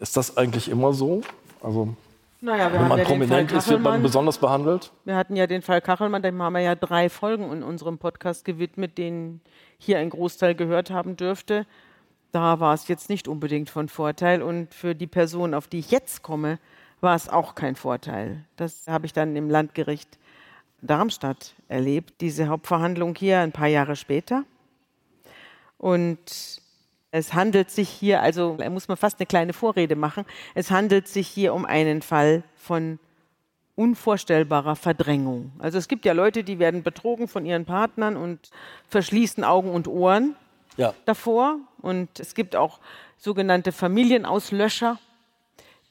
Ist das eigentlich immer so? Also, naja, wenn man prominent ist, wird man besonders behandelt? Wir hatten ja den Fall Kachelmann, dem haben wir ja 3 Folgen in unserem Podcast gewidmet, den hier ein Großteil gehört haben dürfte. Da war es jetzt nicht unbedingt von Vorteil. Und für die Person, auf die ich jetzt komme, war es auch kein Vorteil. Das habe ich dann im Landgericht Darmstadt erlebt, diese Hauptverhandlung hier ein paar Jahre später. Und es handelt sich hier, also da muss man fast eine kleine Vorrede machen, es handelt sich hier um einen Fall von unvorstellbarer Verdrängung. Also es gibt ja Leute, die werden betrogen von ihren Partnern und verschließen Augen und Ohren davor. Und es gibt auch sogenannte Familienauslöscher.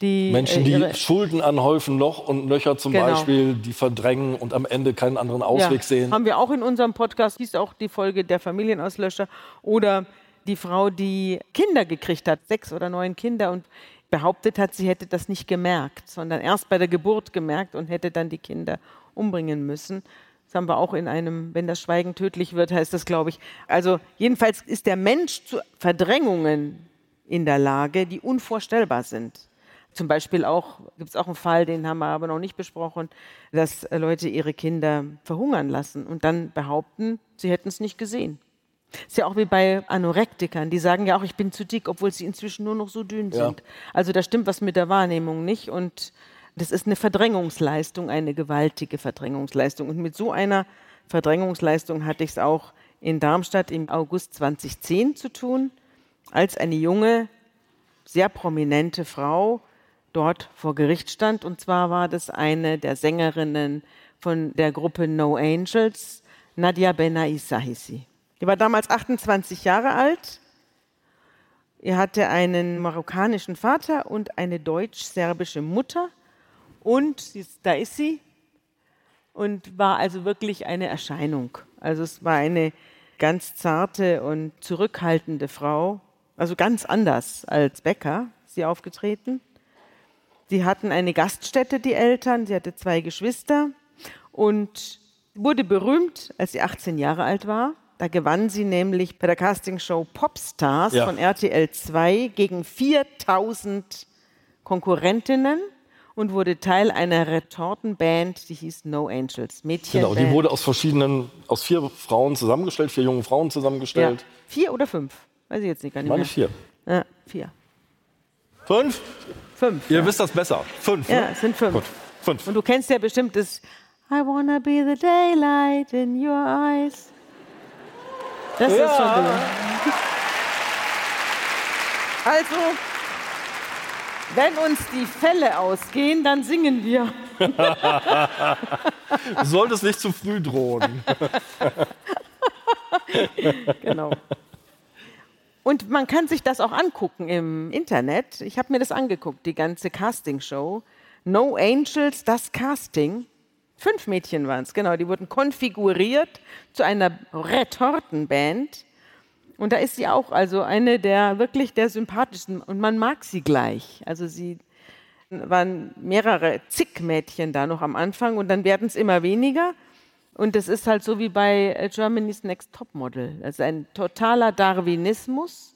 Die Menschen, die Schulden anhäufen, noch und Löcher zum Beispiel, die verdrängen und am Ende keinen anderen Ausweg sehen. Haben wir auch in unserem Podcast, hieß auch die Folge der Familienauslöscher. Oder die Frau, die Kinder gekriegt hat, 6 oder 9 Kinder, und behauptet hat, sie hätte das nicht gemerkt, sondern erst bei der Geburt gemerkt und hätte dann die Kinder umbringen müssen. Das haben wir auch in einem, wenn das Schweigen tödlich wird, heißt das, glaube ich. Also jedenfalls ist der Mensch zu Verdrängungen in der Lage, die unvorstellbar sind. Zum Beispiel auch, gibt es auch einen Fall, den haben wir aber noch nicht besprochen, dass Leute ihre Kinder verhungern lassen und dann behaupten, sie hätten es nicht gesehen. Ist ja auch wie bei Anorektikern, die sagen ja auch, ich bin zu dick, obwohl sie inzwischen nur noch so dünn sind. Also da stimmt was mit der Wahrnehmung nicht, und das ist eine Verdrängungsleistung, eine gewaltige Verdrängungsleistung. Und mit so einer Verdrängungsleistung hatte ich es auch in Darmstadt im August 2010 zu tun, als eine junge, sehr prominente Frau dort vor Gericht stand. Und zwar war das eine der Sängerinnen von der Gruppe No Angels, Nadja Benaissa hieß sie. Die war damals 28 Jahre alt. Sie hatte einen marokkanischen Vater und eine deutsch-serbische Mutter. Und da ist sie, und war also wirklich eine Erscheinung. Also es war eine ganz zarte und zurückhaltende Frau, also ganz anders als Becker ist sie aufgetreten. Sie hatten eine Gaststätte, die Eltern, sie hatte 2 Geschwister und wurde berühmt, als sie 18 Jahre alt war. Da gewann sie nämlich bei der Castingshow Popstars von RTL 2 gegen 4000 Konkurrentinnen und wurde Teil einer Retortenband, die hieß No Angels, Mädchenband. Genau, die wurde aus 4 Frauen zusammengestellt, 4 jungen Frauen zusammengestellt. Ja. 4 oder 5, weiß ich jetzt nicht, gar nicht mehr. Ich meine 4. Ja, 4. 5? 5. Ihr wisst das besser. 5. Ja, ne? Es sind 5. Gut. 5. Und du kennst ja bestimmt das I wanna be the daylight in your eyes. Das ist schon gut. Also, wenn uns die Fälle ausgehen, dann singen wir. Du solltest nicht zu früh drohen. Genau. Und man kann sich das auch angucken im Internet. Ich habe mir das angeguckt, die ganze Castingshow. No Angels, das Casting. 5 Mädchen waren es, genau. Die wurden konfiguriert zu einer Retortenband. Und da ist sie auch, also eine der wirklich der sympathischsten. Und man mag sie gleich. Also sie waren mehrere zig Mädchen da noch am Anfang. Und dann werden es immer weniger. Und das ist halt so wie bei Germany's Next Topmodel. Das ist ein totaler Darwinismus,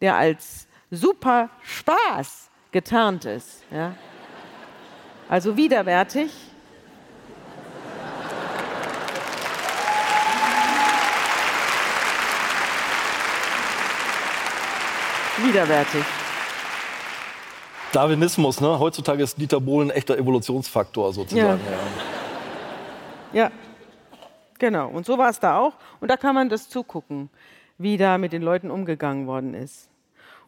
der als super Spaß getarnt ist. Ja? Also widerwärtig. Widerwärtig. Darwinismus, ne? Heutzutage ist Dieter Bohlen ein echter Evolutionsfaktor sozusagen. Ja. Genau, und so war es da auch. Und da kann man das zugucken, wie da mit den Leuten umgegangen worden ist.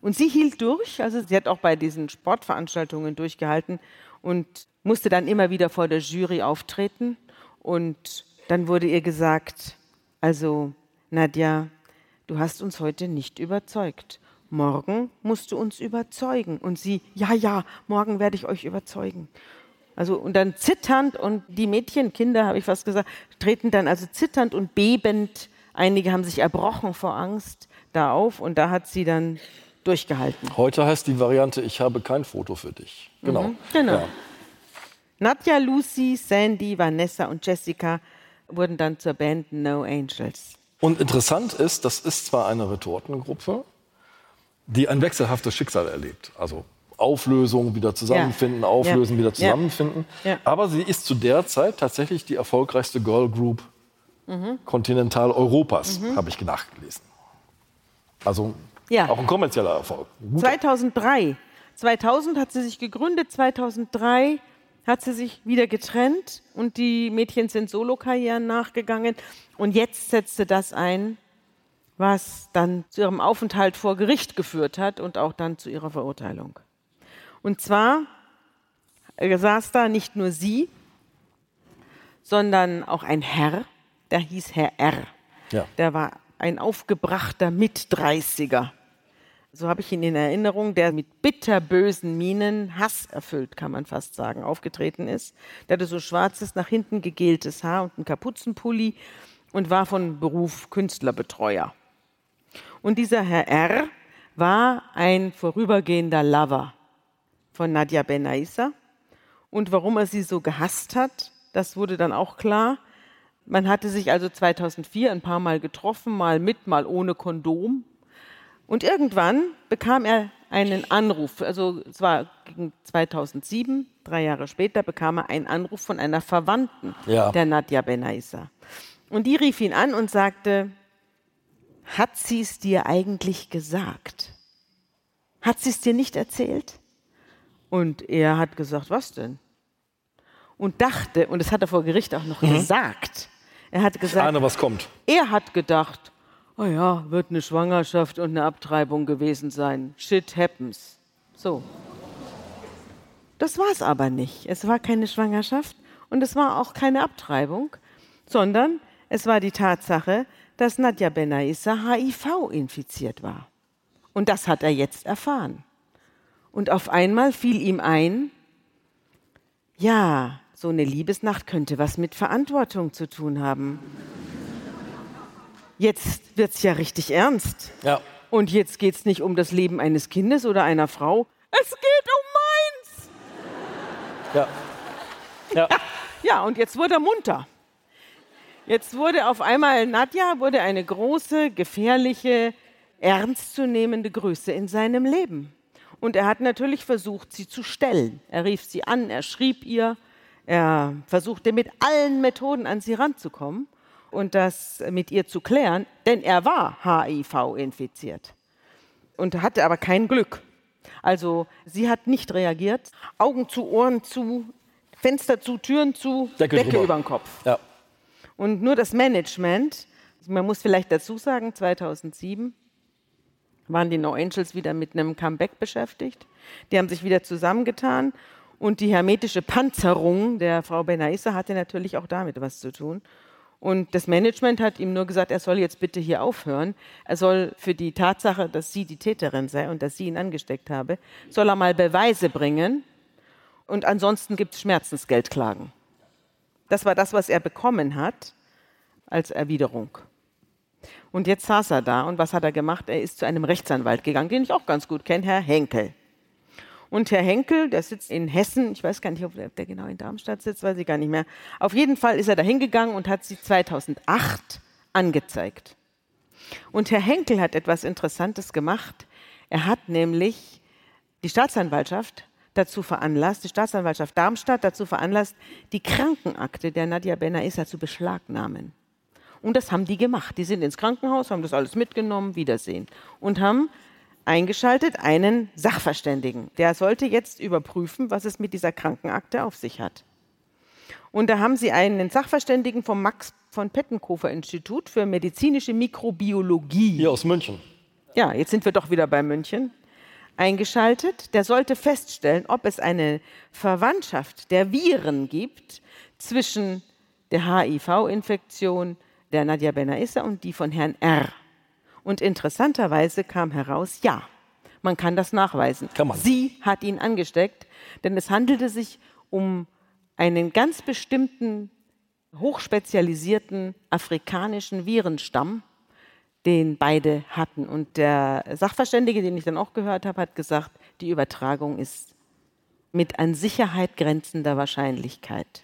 Und sie hielt durch, also sie hat auch bei diesen Sportveranstaltungen durchgehalten und musste dann immer wieder vor der Jury auftreten. Und dann wurde ihr gesagt, also Nadja, du hast uns heute nicht überzeugt. Morgen musst du uns überzeugen. Und sie, morgen werde ich euch überzeugen. Also, und dann zitternd, und die Mädchen, Kinder, habe ich fast gesagt, treten dann also zitternd und bebend, einige haben sich erbrochen vor Angst, da auf, und da hat sie dann durchgehalten. Heute heißt die Variante, ich habe kein Foto für dich. Genau. Mhm, genau. Ja. Nadja, Lucy, Sandy, Vanessa und Jessica wurden dann zur Band No Angels. Und interessant ist, das ist zwar eine Retortengruppe, die ein wechselhaftes Schicksal erlebt. Also Auflösung, wieder zusammenfinden, ja. Auflösen, ja. Wieder zusammenfinden. Ja. Aber sie ist zu der Zeit tatsächlich die erfolgreichste Girl Group Kontinentaleuropas, habe ich nachgelesen. Also ja. Auch ein kommerzieller Erfolg. Gut. 2000 hat sie sich gegründet, 2003 hat sie sich wieder getrennt und die Mädchen sind Solokarrieren nachgegangen. Und jetzt setzte das ein, was dann zu ihrem Aufenthalt vor Gericht geführt hat und auch dann zu ihrer Verurteilung. Und zwar saß da nicht nur sie, sondern auch ein Herr, der hieß Herr R. Ja. Der war ein aufgebrachter Mitdreißiger. So habe ich ihn in Erinnerung, der mit bitterbösen Mienen, hasserfüllt, kann man fast sagen, aufgetreten ist. Der hatte so schwarzes, nach hinten gegeltes Haar und einen Kapuzenpulli und war von Beruf Künstlerbetreuer. Und dieser Herr R. war ein vorübergehender Lover von Nadja Benaissa. Und warum er sie so gehasst hat, das wurde dann auch klar. Man hatte sich also 2004 ein paar Mal getroffen, mal mit, mal ohne Kondom. Und irgendwann bekam er einen Anruf, also es war gegen 2007, 3 Jahre später, bekam er einen Anruf von einer Verwandten der Nadja Benaissa. Und die rief ihn an und sagte, hat sie es dir eigentlich gesagt? Hat sie es dir nicht erzählt? Und er hat gesagt, was denn? Und dachte, und das hat er vor Gericht auch noch gesagt, er hat gesagt, ahne, was kommt. Er hat gedacht, oh ja, wird eine Schwangerschaft und eine Abtreibung gewesen sein. Shit happens. So. Das war es aber nicht. Es war keine Schwangerschaft und es war auch keine Abtreibung, sondern es war die Tatsache, dass Nadja Benaissa HIV-infiziert war. Und das hat er jetzt erfahren. Und auf einmal fiel ihm ein, ja, so eine Liebesnacht könnte was mit Verantwortung zu tun haben. Jetzt wird's ja richtig ernst. Ja. Und jetzt geht's nicht um das Leben eines Kindes oder einer Frau. Es geht um meins! Ja. Ja. Ja. Ja, und jetzt wurde er munter. Jetzt wurde auf einmal Nadja eine große, gefährliche, ernstzunehmende Größe in seinem Leben. Und er hat natürlich versucht, sie zu stellen. Er rief sie an, er schrieb ihr, er versuchte mit allen Methoden an sie ranzukommen und das mit ihr zu klären, denn er war HIV-infiziert und hatte aber kein Glück. Also sie hat nicht reagiert, Augen zu, Ohren zu, Fenster zu, Türen zu, Decke über den Kopf. Ja. Und nur das Management, man muss vielleicht dazu sagen, 2007 waren die No Angels wieder mit einem Comeback beschäftigt. Die haben sich wieder zusammengetan und die hermetische Panzerung der Frau Benaissa hatte natürlich auch damit was zu tun. Und das Management hat ihm nur gesagt, er soll jetzt bitte hier aufhören. Er soll für die Tatsache, dass sie die Täterin sei und dass sie ihn angesteckt habe, soll er mal Beweise bringen und ansonsten gibt es Schmerzensgeldklagen. Das war das, was er bekommen hat als Erwiderung. Und jetzt saß er da und was hat er gemacht? Er ist zu einem Rechtsanwalt gegangen, den ich auch ganz gut kenne, Herr Henkel. Und Herr Henkel, der sitzt in Hessen, ich weiß gar nicht, ob der genau in Darmstadt sitzt, weiß ich gar nicht mehr. Auf jeden Fall ist er da hingegangen und hat sie 2008 angezeigt. Und Herr Henkel hat etwas Interessantes gemacht. Er hat nämlich die Staatsanwaltschaft dazu veranlasst, die Staatsanwaltschaft Darmstadt dazu veranlasst, die Krankenakte der Nadja Benaissa zu beschlagnahmen. Und das haben die gemacht. Die sind ins Krankenhaus, haben das alles mitgenommen, Wiedersehen. Und haben eingeschaltet einen Sachverständigen. Der sollte jetzt überprüfen, was es mit dieser Krankenakte auf sich hat. Und da haben sie einen Sachverständigen vom Max von Pettenkofer Institut für medizinische Mikrobiologie. Hier aus München. Ja, jetzt sind wir doch wieder bei München. Eingeschaltet. Der sollte feststellen, ob es eine Verwandtschaft der Viren gibt zwischen der HIV-Infektion der Nadja Benaissa und die von Herrn R. Und interessanterweise kam heraus, ja, man kann das nachweisen. Kann man. Sie hat ihn angesteckt, denn es handelte sich um einen ganz bestimmten, hochspezialisierten afrikanischen Virenstamm, den beide hatten. Und der Sachverständige, den ich dann auch gehört habe, hat gesagt, die Übertragung ist mit an Sicherheit grenzender Wahrscheinlichkeit.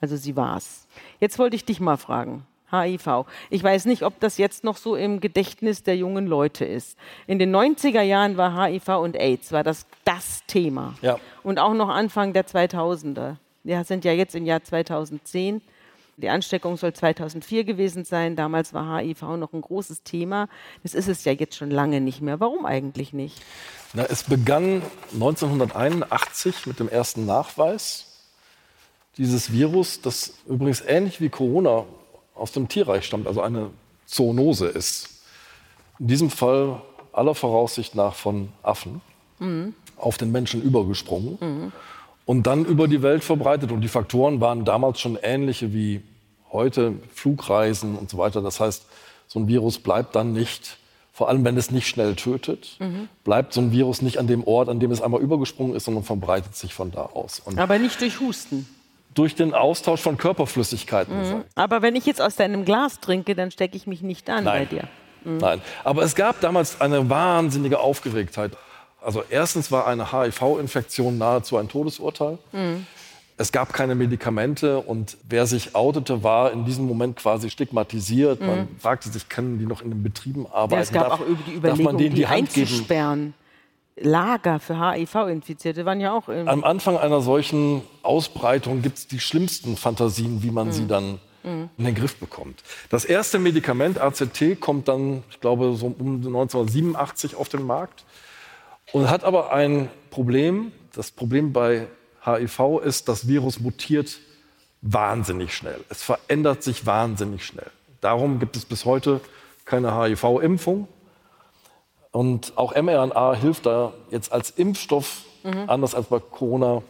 Also sie war es. Jetzt wollte ich dich mal fragen, HIV. Ich weiß nicht, ob das jetzt noch so im Gedächtnis der jungen Leute ist. In den 90er Jahren war HIV und AIDS, war das Thema. Ja. Und auch noch Anfang der 2000er. Wir sind ja jetzt im Jahr 2010. Die Ansteckung soll 2004 gewesen sein. Damals war HIV noch ein großes Thema. Das ist es ja jetzt schon lange nicht mehr. Warum eigentlich nicht? Na, es begann 1981 mit dem ersten Nachweis dieses Virus, das übrigens ähnlich wie Corona aus dem Tierreich stammt, also eine Zoonose ist. In diesem Fall aller Voraussicht nach von Affen auf den Menschen übergesprungen. Und dann über die Welt verbreitet. Und die Faktoren waren damals schon ähnliche wie heute, Flugreisen und so weiter. Das heißt, so ein Virus bleibt dann nicht, vor allem wenn es nicht schnell tötet, bleibt so ein Virus nicht an dem Ort, an dem es einmal übergesprungen ist, sondern verbreitet sich von da aus. Und aber nicht durch Husten? Durch den Austausch von Körperflüssigkeiten. Aber wenn ich jetzt aus deinem Glas trinke, dann stecke ich mich nicht an bei dir. Nein, aber es gab damals eine wahnsinnige Aufgeregtheit. Also erstens war eine HIV-Infektion nahezu ein Todesurteil. Es gab keine Medikamente und wer sich outete, war in diesem Moment quasi stigmatisiert. Man fragte sich, können die noch in den Betrieben arbeiten? Ja, es gab auch die Überlegung, die einzusperren. Lager für HIV-Infizierte waren ja auch... Am Anfang einer solchen Ausbreitung gibt es die schlimmsten Fantasien, wie man sie dann in den Griff bekommt. Das erste Medikament, AZT, kommt dann, ich glaube, so um 1987 auf den Markt. Und hat aber ein Problem. Das Problem bei HIV ist, das Virus mutiert wahnsinnig schnell. Es verändert sich wahnsinnig schnell. Darum gibt es bis heute keine HIV-Impfung. Und auch mRNA hilft da jetzt als Impfstoff, anders als bei Corona,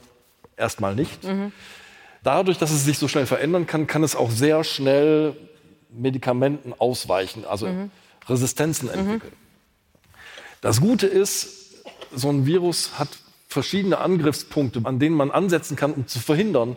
erstmal nicht. Dadurch, dass es sich so schnell verändern kann, kann es auch sehr schnell Medikamenten ausweichen, also Resistenzen entwickeln. Das Gute ist, so ein Virus hat verschiedene Angriffspunkte, an denen man ansetzen kann, um zu verhindern,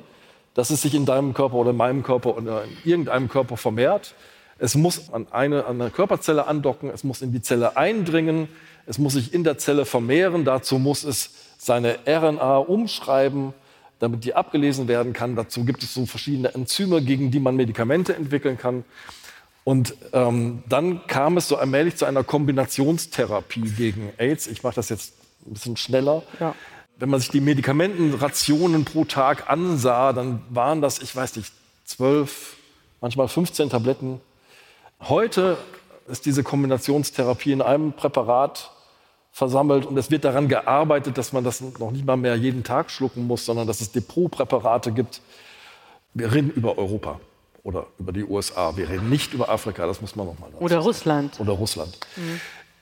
dass es sich in deinem Körper oder in meinem Körper oder in irgendeinem Körper vermehrt. Es muss an eine Körperzelle andocken, es muss in die Zelle eindringen, es muss sich in der Zelle vermehren. Dazu muss es seine RNA umschreiben, damit die abgelesen werden kann. Dazu gibt es so verschiedene Enzyme, gegen die man Medikamente entwickeln kann. Und dann kam es so allmählich zu einer Kombinationstherapie gegen AIDS. Ich mache das jetzt ein bisschen schneller. Ja. Wenn man sich die Medikamentenrationen pro Tag ansah, dann waren das, ich weiß nicht, 12, manchmal 15 Tabletten. Heute ist diese Kombinationstherapie in einem Präparat versammelt. Und es wird daran gearbeitet, dass man das noch nicht mal mehr jeden Tag schlucken muss, sondern dass es Depotpräparate gibt. Wir reden über Europa. Oder über die USA. Wir reden nicht über Afrika, das muss man noch mal dazu sagen. Oder Russland. Oder Russland.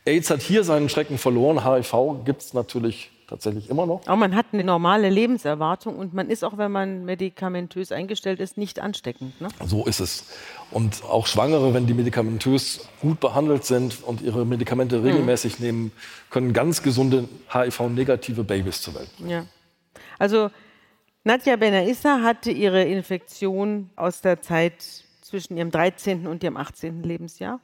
AIDS hat hier seinen Schrecken verloren. HIV gibt es natürlich tatsächlich immer noch. Aber man hat eine normale Lebenserwartung und man ist auch, wenn man medikamentös eingestellt ist, nicht ansteckend. Ne? So ist es. Und auch Schwangere, wenn die medikamentös gut behandelt sind und ihre Medikamente regelmäßig nehmen, können ganz gesunde HIV-negative Babys zur Welt bringen. Ja. Also... Nadja Benaissa hatte ihre Infektion aus der Zeit zwischen ihrem 13. und ihrem 18. Lebensjahr.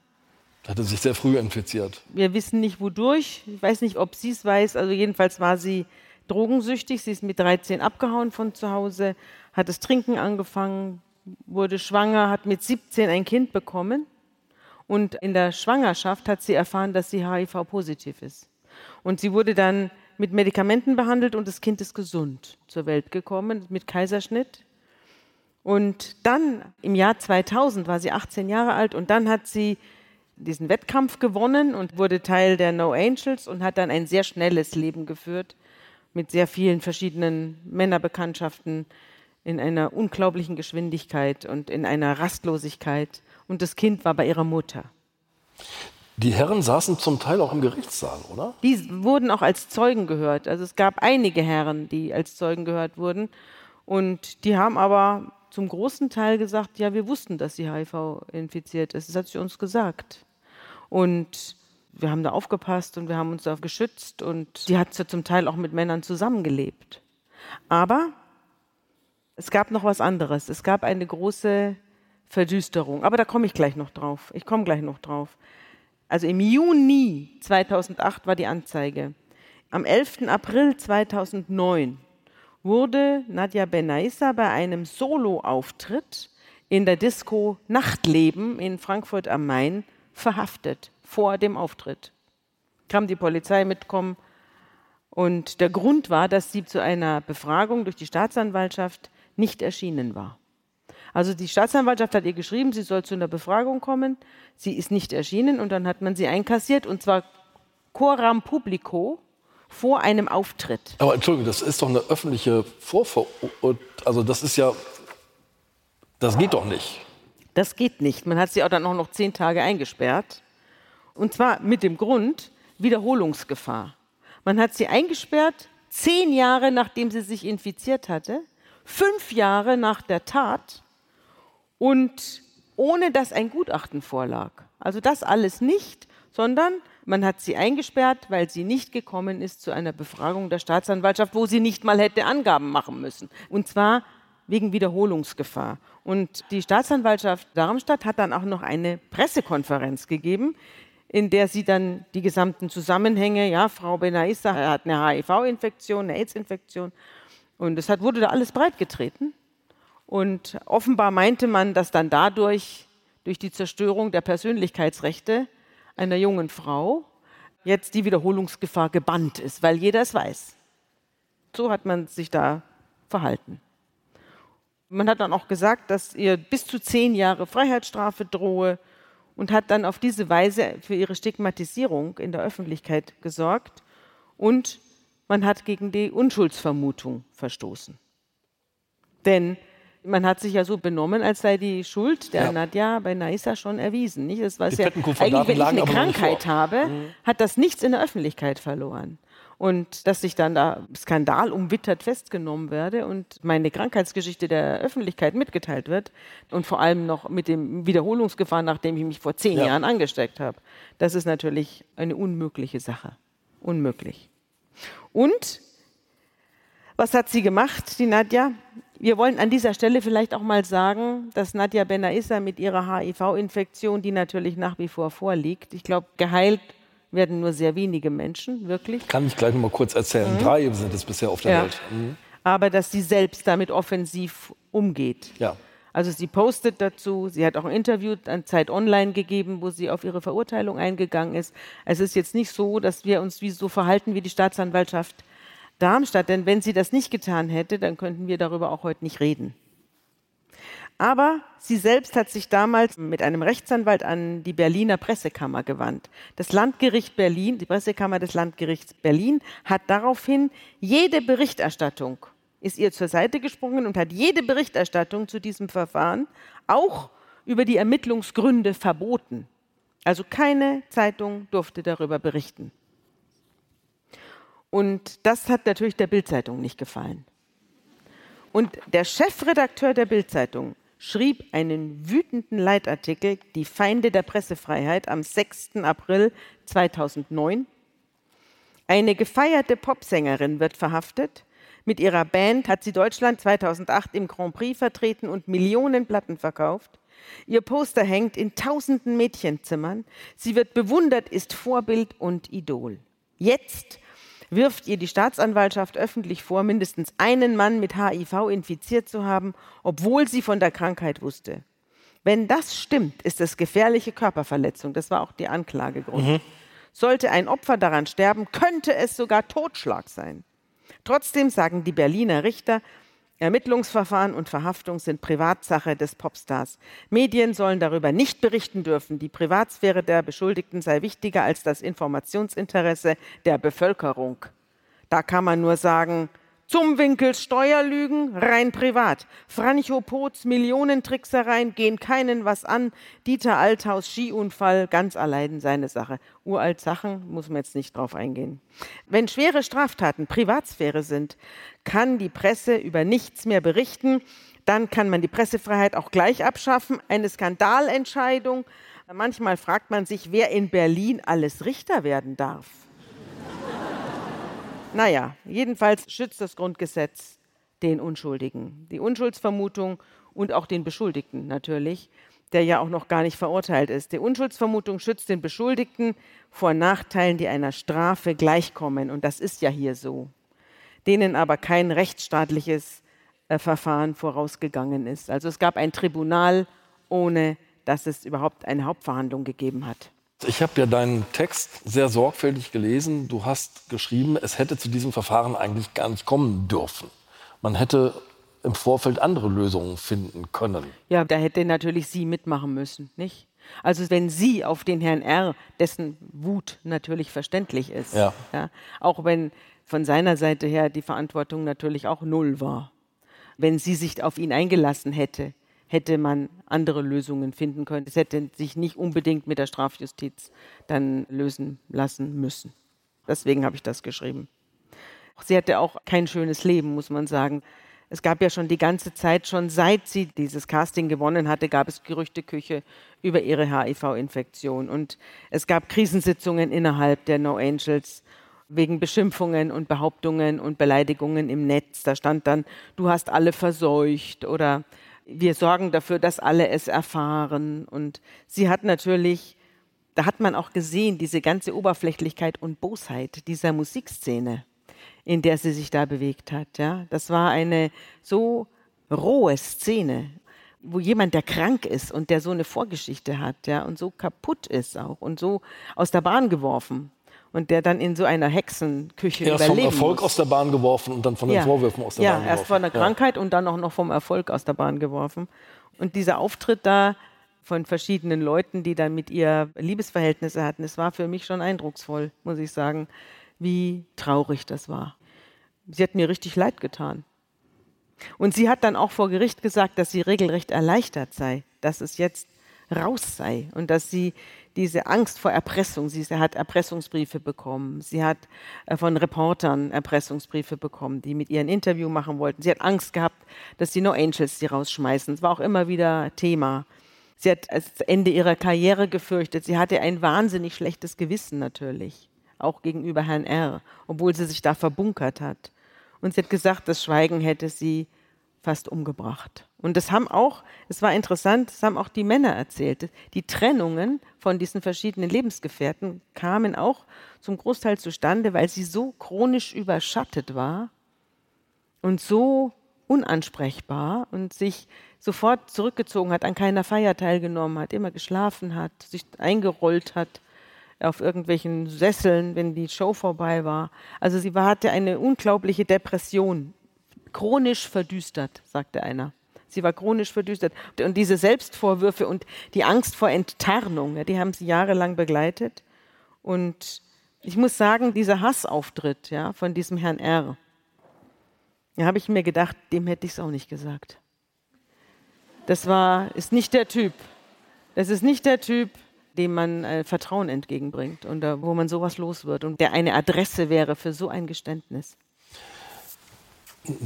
Hatte sich sehr früh infiziert. Wir wissen nicht, wodurch. Ich weiß nicht, ob sie es weiß. Also jedenfalls war sie drogensüchtig. Sie ist mit 13 abgehauen von zu Hause, hat das Trinken angefangen, wurde schwanger, hat mit 17 ein Kind bekommen. Und in der Schwangerschaft hat sie erfahren, dass sie HIV-positiv ist. Und sie wurde dann mit Medikamenten behandelt und das Kind ist gesund zur Welt gekommen, mit Kaiserschnitt. Und dann im Jahr 2000 war sie 18 Jahre alt und dann hat sie diesen Wettkampf gewonnen und wurde Teil der No Angels und hat dann ein sehr schnelles Leben geführt mit sehr vielen verschiedenen Männerbekanntschaften in einer unglaublichen Geschwindigkeit und in einer Rastlosigkeit. Und das Kind war bei ihrer Mutter. Die Herren saßen zum Teil auch im Gerichtssaal, oder? Die wurden auch als Zeugen gehört. Also es gab einige Herren, die als Zeugen gehört wurden. Und die haben aber zum großen Teil gesagt, ja, wir wussten, dass sie HIV-infiziert ist. Das hat sie uns gesagt. Und wir haben da aufgepasst und wir haben uns da geschützt. Und die hat ja zum Teil auch mit Männern zusammengelebt. Aber Es gab noch was anderes. Es gab eine große Verdüsterung. Aber da komme ich gleich noch drauf. Also im Juni 2008 war die Anzeige. Am 11. April 2009 wurde Nadja Benaissa bei einem Soloauftritt in der Disco Nachtleben in Frankfurt am Main verhaftet, vor dem Auftritt. Kam die Polizei mitkommen und der Grund war, dass sie zu einer Befragung durch die Staatsanwaltschaft nicht erschienen war. Also die Staatsanwaltschaft hat ihr geschrieben, sie soll zu einer Befragung kommen, sie ist nicht erschienen und dann hat man sie einkassiert und zwar coram publico, vor einem Auftritt. Aber Entschuldigung, das ist doch eine öffentliche Vorverurteilung. Also das ist ja, das geht doch nicht. Das geht nicht. Man hat sie auch dann auch noch 10 Tage eingesperrt. Und zwar mit dem Grund Wiederholungsgefahr. Man hat sie eingesperrt 10 Jahre, nachdem sie sich infiziert hatte, 5 Jahre nach der Tat und ohne, dass ein Gutachten vorlag. Also das alles nicht, sondern man hat sie eingesperrt, weil sie nicht gekommen ist zu einer Befragung der Staatsanwaltschaft, wo sie nicht mal hätte Angaben machen müssen. Und zwar wegen Wiederholungsgefahr. Und die Staatsanwaltschaft Darmstadt hat dann auch noch eine Pressekonferenz gegeben, in der sie dann die gesamten Zusammenhänge, ja, Frau Benaissa hat eine HIV-Infektion, eine AIDS-Infektion. Und es wurde da alles breitgetreten. Und offenbar meinte man, dass dann dadurch, durch die Zerstörung der Persönlichkeitsrechte, einer jungen Frau jetzt die Wiederholungsgefahr gebannt ist, weil jeder es weiß. So hat man sich da verhalten. Man hat dann auch gesagt, dass ihr bis zu 10 Jahre Freiheitsstrafe drohe und hat dann auf diese Weise für ihre Stigmatisierung in der Öffentlichkeit gesorgt und man hat gegen die Unschuldsvermutung verstoßen. Denn man hat sich ja so benommen, als sei die Schuld der Nadja Benaissa schon erwiesen. Nicht? Das war's ja. Eigentlich, wenn ich eine Krankheit habe, hat das nichts in der Öffentlichkeit verloren. Und dass ich dann da skandalumwittert festgenommen werde und meine Krankheitsgeschichte der Öffentlichkeit mitgeteilt wird und vor allem noch mit dem Wiederholungsgefahr, nachdem ich mich vor 10 Jahren angesteckt habe, das ist natürlich eine unmögliche Sache. Unmöglich. Und was hat sie gemacht, die Nadja? Wir wollen an dieser Stelle vielleicht auch mal sagen, dass Nadja Benaissa mit ihrer HIV-Infektion, die natürlich nach wie vor vorliegt, ich glaube, geheilt werden nur sehr wenige Menschen, wirklich. Kann ich gleich noch mal kurz erzählen. 3 sind es bisher auf der Welt. Mhm. Aber dass sie selbst damit offensiv umgeht. Ja. Also sie postet dazu, sie hat auch ein Interview an ZEIT Online gegeben, wo sie auf ihre Verurteilung eingegangen ist. Es ist jetzt nicht so, dass wir uns wie so verhalten wie die Staatsanwaltschaft Darmstadt, denn wenn sie das nicht getan hätte, dann könnten wir darüber auch heute nicht reden. Aber sie selbst hat sich damals mit einem Rechtsanwalt an die Berliner Pressekammer gewandt. Das Landgericht Berlin, die Pressekammer des Landgerichts Berlin, hat daraufhin jede Berichterstattung, ist ihr zur Seite gesprungen und hat jede Berichterstattung zu diesem Verfahren auch über die Ermittlungsgründe verboten. Also keine Zeitung durfte darüber berichten. Und das hat natürlich der Bild-Zeitung nicht gefallen. Und der Chefredakteur der Bild-Zeitung schrieb einen wütenden Leitartikel „Die Feinde der Pressefreiheit" am 6. April 2009. Eine gefeierte Popsängerin wird verhaftet. Mit ihrer Band hat sie Deutschland 2008 im Grand Prix vertreten und Millionen Platten verkauft. Ihr Poster hängt in tausenden Mädchenzimmern. Sie wird bewundert, ist Vorbild und Idol. Jetzt wirft ihr die Staatsanwaltschaft öffentlich vor, mindestens einen Mann mit HIV infiziert zu haben, obwohl sie von der Krankheit wusste. Wenn das stimmt, ist es gefährliche Körperverletzung. Das war auch die Anklagegrund. Sollte ein Opfer daran sterben, könnte es sogar Totschlag sein. Trotzdem sagen die Berliner Richter, Ermittlungsverfahren und Verhaftung sind Privatsache des Popstars. Medien sollen darüber nicht berichten dürfen. Die Privatsphäre der Beschuldigten sei wichtiger als das Informationsinteresse der Bevölkerung. Da kann man nur sagen, zum Winkel Steuerlügen, rein privat. Franchopots, Millionentricksereien gehen keinen was an. Dieter Althaus, Skiunfall, ganz allein seine Sache. Uralt Sachen, muss man jetzt nicht drauf eingehen. Wenn schwere Straftaten Privatsphäre sind, kann die Presse über nichts mehr berichten. Dann kann man die Pressefreiheit auch gleich abschaffen. Eine Skandalentscheidung. Manchmal fragt man sich, wer in Berlin alles Richter werden darf. Naja, jedenfalls schützt das Grundgesetz den Unschuldigen, die Unschuldsvermutung und auch den Beschuldigten natürlich, der ja auch noch gar nicht verurteilt ist. Die Unschuldsvermutung schützt den Beschuldigten vor Nachteilen, die einer Strafe gleichkommen. Und das ist ja hier so. Denen aber kein rechtsstaatliches Verfahren vorausgegangen ist. Also es gab ein Tribunal, ohne dass es überhaupt eine Hauptverhandlung gegeben hat. Ich habe ja deinen Text sehr sorgfältig gelesen. Du hast geschrieben, es hätte zu diesem Verfahren eigentlich gar nicht kommen dürfen. Man hätte im Vorfeld andere Lösungen finden können. Ja, da hätte natürlich sie mitmachen müssen, nicht? Also wenn sie auf den Herrn R., dessen Wut natürlich verständlich ist, ja, auch wenn von seiner Seite her die Verantwortung natürlich auch null war. Wenn sie sich auf ihn eingelassen hätte, hätte man andere Lösungen finden können. Es hätte sich nicht unbedingt mit der Strafjustiz dann lösen lassen müssen. Deswegen habe ich das geschrieben. Sie hatte auch kein schönes Leben, muss man sagen. Es gab ja schon die ganze Zeit, schon seit sie dieses Casting gewonnen hatte, gab es Gerüchteküche über ihre HIV-Infektion. Und es gab Krisensitzungen innerhalb der No Angels wegen Beschimpfungen und Behauptungen und Beleidigungen im Netz. Da stand dann, du hast alle verseucht oder wir sorgen dafür, dass alle es erfahren. Und sie hat natürlich, da hat man auch gesehen, diese ganze Oberflächlichkeit und Bosheit dieser Musikszene, in der sie sich da bewegt hat. Ja? Das war eine so rohe Szene, wo jemand, der krank ist und der so eine Vorgeschichte hat, ja, und so kaputt ist auch und so aus der Bahn geworfen und der dann in so einer Hexenküche erst überleben muss. Erst vom Erfolg aus der Bahn geworfen und dann von den Vorwürfen aus der Bahn geworfen. Ja, erst von der Krankheit und dann auch noch vom Erfolg aus der Bahn geworfen. Und dieser Auftritt da von verschiedenen Leuten, die dann mit ihr Liebesverhältnisse hatten, es war für mich schon eindrucksvoll, muss ich sagen, wie traurig das war. Sie hat mir richtig leid getan. Und sie hat dann auch vor Gericht gesagt, dass sie regelrecht erleichtert sei, dass es jetzt raus sei und dass sie diese Angst vor Erpressung, sie hat Erpressungsbriefe bekommen, sie hat von Reportern Erpressungsbriefe bekommen, die mit ihr ein Interview machen wollten. Sie hat Angst gehabt, dass die No Angels sie rausschmeißen. Das war auch immer wieder Thema. Sie hat das Ende ihrer Karriere gefürchtet. Sie hatte ein wahnsinnig schlechtes Gewissen natürlich, auch gegenüber Herrn R., obwohl sie sich da verbunkert hat. Und sie hat gesagt, das Schweigen hätte sie fast umgebracht. Und das haben auch, es war interessant, das haben auch die Männer erzählt. Die Trennungen von diesen verschiedenen Lebensgefährten kamen auch zum Großteil zustande, weil sie so chronisch überschattet war und so unansprechbar und sich sofort zurückgezogen hat, an keiner Feier teilgenommen hat, immer geschlafen hat, sich eingerollt hat auf irgendwelchen Sesseln, wenn die Show vorbei war. Also sie hatte eine unglaubliche Depression, chronisch verdüstert, sagte einer. Sie war chronisch verdüstert. Und diese Selbstvorwürfe und die Angst vor Enttarnung, die haben sie jahrelang begleitet. Und ich muss sagen, dieser Hassauftritt, ja, von diesem Herrn R., da habe ich mir gedacht, dem hätte ich es auch nicht gesagt. Das ist nicht der Typ. Das ist nicht der Typ, dem man Vertrauen entgegenbringt und wo man sowas los wird und der eine Adresse wäre für so ein Geständnis.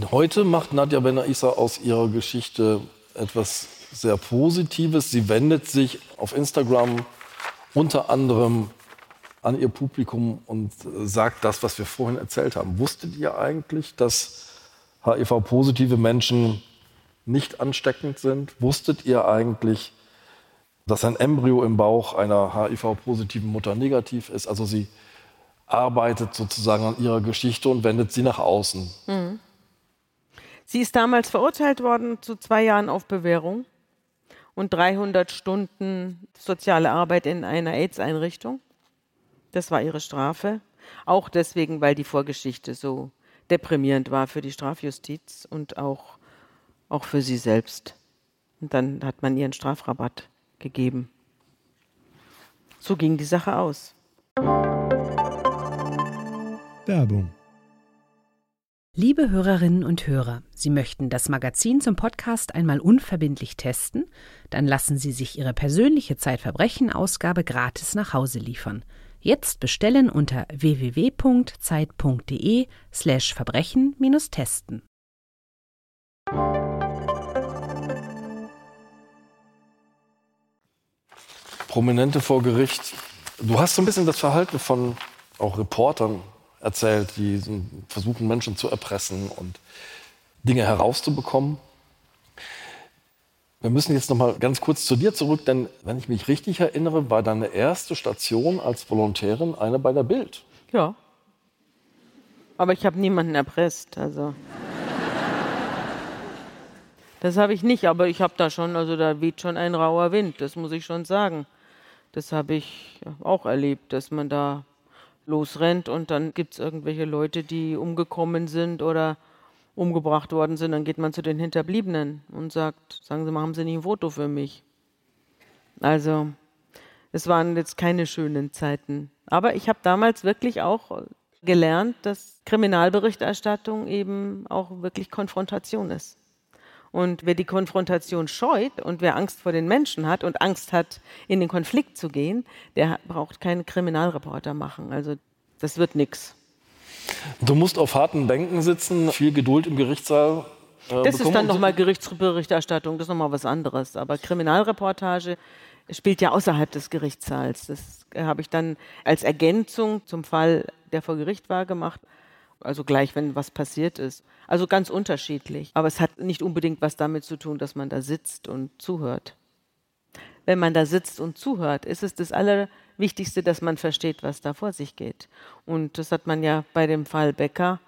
Heute macht Nadja Benaissa aus ihrer Geschichte etwas sehr Positives. Sie wendet sich auf Instagram unter anderem an ihr Publikum und sagt das, was wir vorhin erzählt haben. Wusstet ihr eigentlich, dass HIV-positive Menschen nicht ansteckend sind? Wusstet ihr eigentlich, dass ein Embryo im Bauch einer HIV-positiven Mutter negativ ist? Also sie arbeitet sozusagen an ihrer Geschichte und wendet sie nach außen. Mhm. Sie ist damals verurteilt worden zu 2 Jahren auf Bewährung und 300 Stunden soziale Arbeit in einer AIDS-Einrichtung. Das war ihre Strafe. Auch deswegen, weil die Vorgeschichte so deprimierend war für die Strafjustiz und auch für sie selbst. Und dann hat man ihren Strafrabatt gegeben. So ging die Sache aus. Werbung. Liebe Hörerinnen und Hörer, Sie möchten das Magazin zum Podcast einmal unverbindlich testen? Dann lassen Sie sich Ihre persönliche Zeitverbrechen-Ausgabe gratis nach Hause liefern. Jetzt bestellen unter www.zeit.de/verbrechen-testen. Prominente vor Gericht. Du hast so ein bisschen das Verhalten von auch Reportern erzählt, die versuchen, Menschen zu erpressen und Dinge herauszubekommen. Wir müssen jetzt noch mal ganz kurz zu dir zurück, denn wenn ich mich richtig erinnere, war deine erste Station als Volontärin eine bei der Bild. Ja, aber ich habe niemanden erpresst, also... Das habe ich nicht, aber ich habe da schon, also da weht schon ein rauer Wind, das muss ich schon sagen. Das habe ich auch erlebt, dass man da losrennt und dann gibt es irgendwelche Leute, die umgekommen sind oder umgebracht worden sind. Dann geht man zu den Hinterbliebenen und sagt, sagen Sie mal, haben Sie nicht ein Foto für mich? Also es waren jetzt keine schönen Zeiten. Aber ich habe damals wirklich auch gelernt, dass Kriminalberichterstattung eben auch wirklich Konfrontation ist. Und wer die Konfrontation scheut und wer Angst vor den Menschen hat und Angst hat, in den Konflikt zu gehen, der braucht keinen Kriminalreporter machen. Also das wird nichts. Du musst auf harten Bänken sitzen, viel Geduld im Gerichtssaal bekommen. Das ist dann nochmal Gerichtsberichterstattung, das ist nochmal was anderes. Aber Kriminalreportage spielt ja außerhalb des Gerichtssaals. Das habe ich dann als Ergänzung zum Fall, der vor Gericht war, gemacht. Also gleich, wenn was passiert ist. Also ganz unterschiedlich. Aber es hat nicht unbedingt was damit zu tun, dass man da sitzt und zuhört. Wenn man da sitzt und zuhört, ist es das Allerwichtigste, dass man versteht, was da vor sich geht. Und das hat man ja bei dem Fall Becker,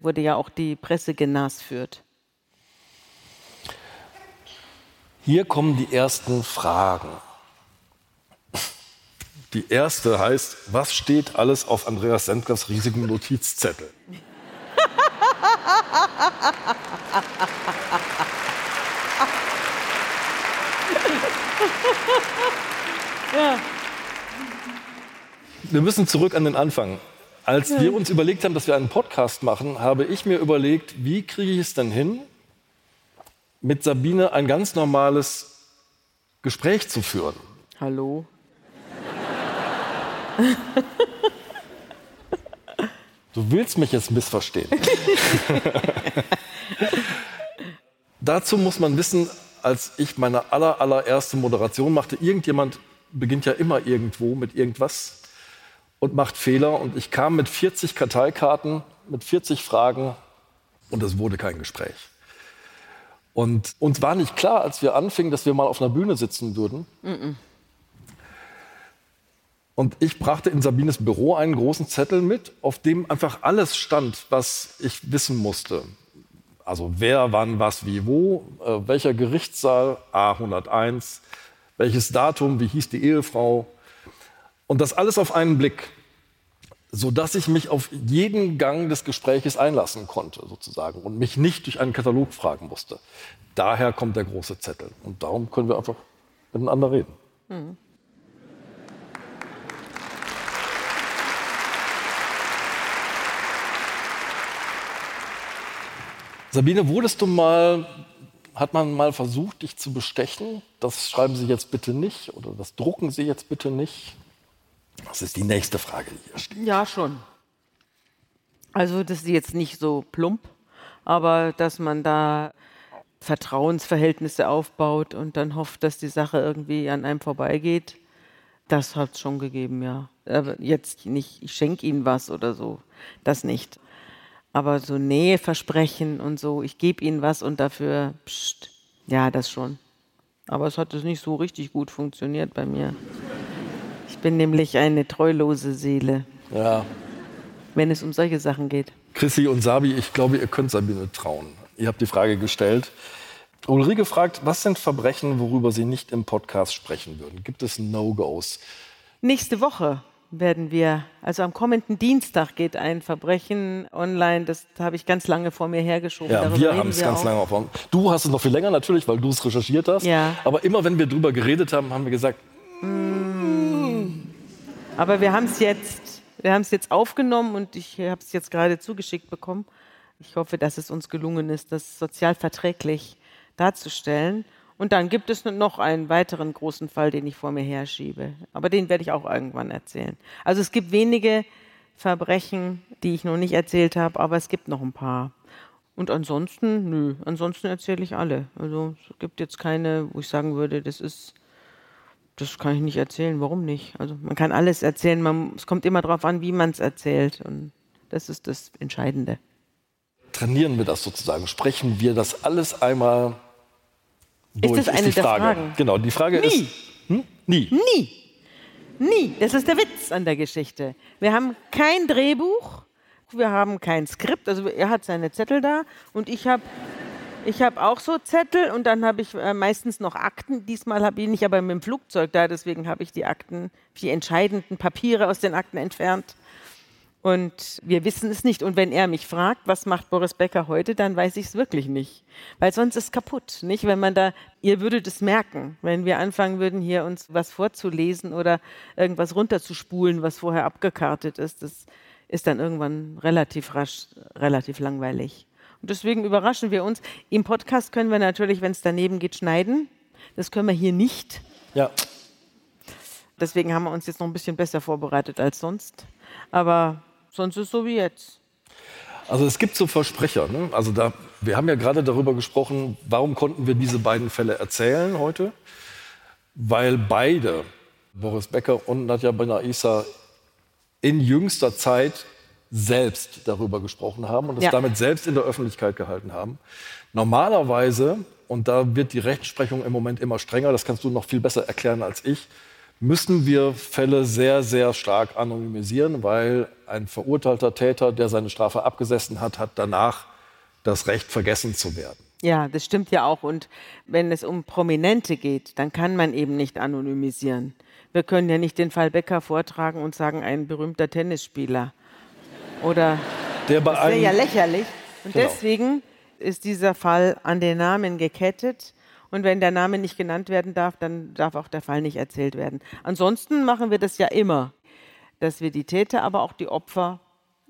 wurde ja auch die Presse genasführt. Hier kommen die ersten Fragen. Die erste heißt, was steht alles auf Andreas Sentkers riesigen Notizzettel? Ja. Wir müssen zurück an den Anfang. Als wir uns überlegt haben, dass wir einen Podcast machen, habe ich mir überlegt, wie kriege ich es denn hin, mit Sabine ein ganz normales Gespräch zu führen. Hallo? Du willst mich jetzt missverstehen. Dazu muss man wissen, als ich meine allererste Moderation machte, irgendjemand beginnt ja immer irgendwo mit irgendwas und macht Fehler. Und ich kam mit 40 Karteikarten, mit 40 Fragen und es wurde kein Gespräch. Und uns war nicht klar, als wir anfingen, dass wir mal auf einer Bühne sitzen würden. Mm-mm. Und ich brachte in Sabines Büro einen großen Zettel mit, auf dem einfach alles stand, was ich wissen musste. Also wer, wann, was, wie, wo, welcher Gerichtssaal, A101, welches Datum, wie hieß die Ehefrau. Und das alles auf einen Blick, sodass ich mich auf jeden Gang des Gespräches einlassen konnte sozusagen und mich nicht durch einen Katalog fragen musste. Daher kommt der große Zettel. Und darum können wir einfach miteinander reden. Mhm. Sabine, hat man mal versucht, dich zu bestechen? Das schreiben Sie jetzt bitte nicht oder das drucken Sie jetzt bitte nicht? Das ist die nächste Frage, die hier steht. Ja, schon. Also das ist jetzt nicht so plump, aber dass man da Vertrauensverhältnisse aufbaut und dann hofft, dass die Sache irgendwie an einem vorbeigeht, das hat es schon gegeben, ja. Aber jetzt nicht, ich schenke Ihnen was oder so, das nicht. Aber so Näheversprechen und so, ich gebe Ihnen was und dafür, ja, das schon. Aber es hat nicht so richtig gut funktioniert bei mir. Ich bin nämlich eine treulose Seele, ja, wenn es um solche Sachen geht. Chrissy und Sabi, ich glaube, ihr könnt Sabine trauen. Ihr habt die Frage gestellt. Ulrike fragt, was sind Verbrechen, worüber Sie nicht im Podcast sprechen würden? Gibt es No-Gos? Nächste Woche werden wir, also am kommenden Dienstag geht ein Verbrechen online, das habe ich ganz lange vor mir hergeschoben. Ja, wir haben es ganz lange vor. Du hast es noch viel länger natürlich, weil du es recherchiert hast. Ja. Aber immer, wenn wir drüber geredet haben, haben wir gesagt... Aber wir haben es jetzt aufgenommen und ich habe es jetzt gerade zugeschickt bekommen. Ich hoffe, dass es uns gelungen ist, das sozial verträglich darzustellen. Und dann gibt es noch einen weiteren großen Fall, den ich vor mir herschiebe. Aber den werde ich auch irgendwann erzählen. Also es gibt wenige Verbrechen, die ich noch nicht erzählt habe, aber es gibt noch ein paar. Und ansonsten, ansonsten erzähle ich alle. Also es gibt jetzt keine, wo ich sagen würde, das kann ich nicht erzählen, warum nicht? Also man kann alles erzählen, es kommt immer darauf an, wie man es erzählt. Und das ist das Entscheidende. trainieren wir das sozusagen? Sprechen wir das alles einmal durch? Ist das eine der Fragen? Genau, die Frage ist... Nie. Das ist der Witz an der Geschichte. Wir haben kein Drehbuch, wir haben kein Skript. Also er hat seine Zettel da und ich hab auch so Zettel und dann habe ich meistens noch Akten. Diesmal habe ich nicht, aber mit dem Flugzeug da, deswegen habe ich die Akten, die entscheidenden Papiere aus den Akten entfernt. Und wir wissen es nicht. Und wenn er mich fragt, was macht Boris Becker heute, dann weiß ich es wirklich nicht. Weil sonst ist es kaputt, nicht? Wenn man da, ihr würdet es merken, wenn wir anfangen würden, hier uns was vorzulesen oder irgendwas runterzuspulen, was vorher abgekartet ist. Das ist dann irgendwann relativ rasch, relativ langweilig. Und deswegen überraschen wir uns. Im Podcast können wir natürlich, wenn es daneben geht, schneiden. Das können wir hier nicht. Ja. Deswegen haben wir uns jetzt noch ein bisschen besser vorbereitet als sonst. Aber sonst ist es so wie jetzt. Also es gibt so Versprecher, ne? Also da, wir haben ja gerade darüber gesprochen, warum konnten wir diese beiden Fälle erzählen heute? Weil beide, Boris Becker und Nadja Benaissa, in jüngster Zeit selbst darüber gesprochen haben und es damit selbst in der Öffentlichkeit gehalten haben. Normalerweise, und da wird die Rechtsprechung im Moment immer strenger, das kannst du noch viel besser erklären als ich, müssen wir Fälle sehr, sehr stark anonymisieren, weil ein verurteilter Täter, der seine Strafe abgesessen hat, hat danach das Recht, vergessen zu werden. Ja, das stimmt ja auch. Und wenn es um Prominente geht, dann kann man eben nicht anonymisieren. Wir können ja nicht den Fall Becker vortragen und sagen, ein berühmter Tennisspieler. Oder das wäre ja lächerlich. Und deswegen ist dieser Fall an den Namen gekettet. Und wenn der Name nicht genannt werden darf, dann darf auch der Fall nicht erzählt werden. Ansonsten machen wir das ja immer, dass wir die Täter, aber auch die Opfer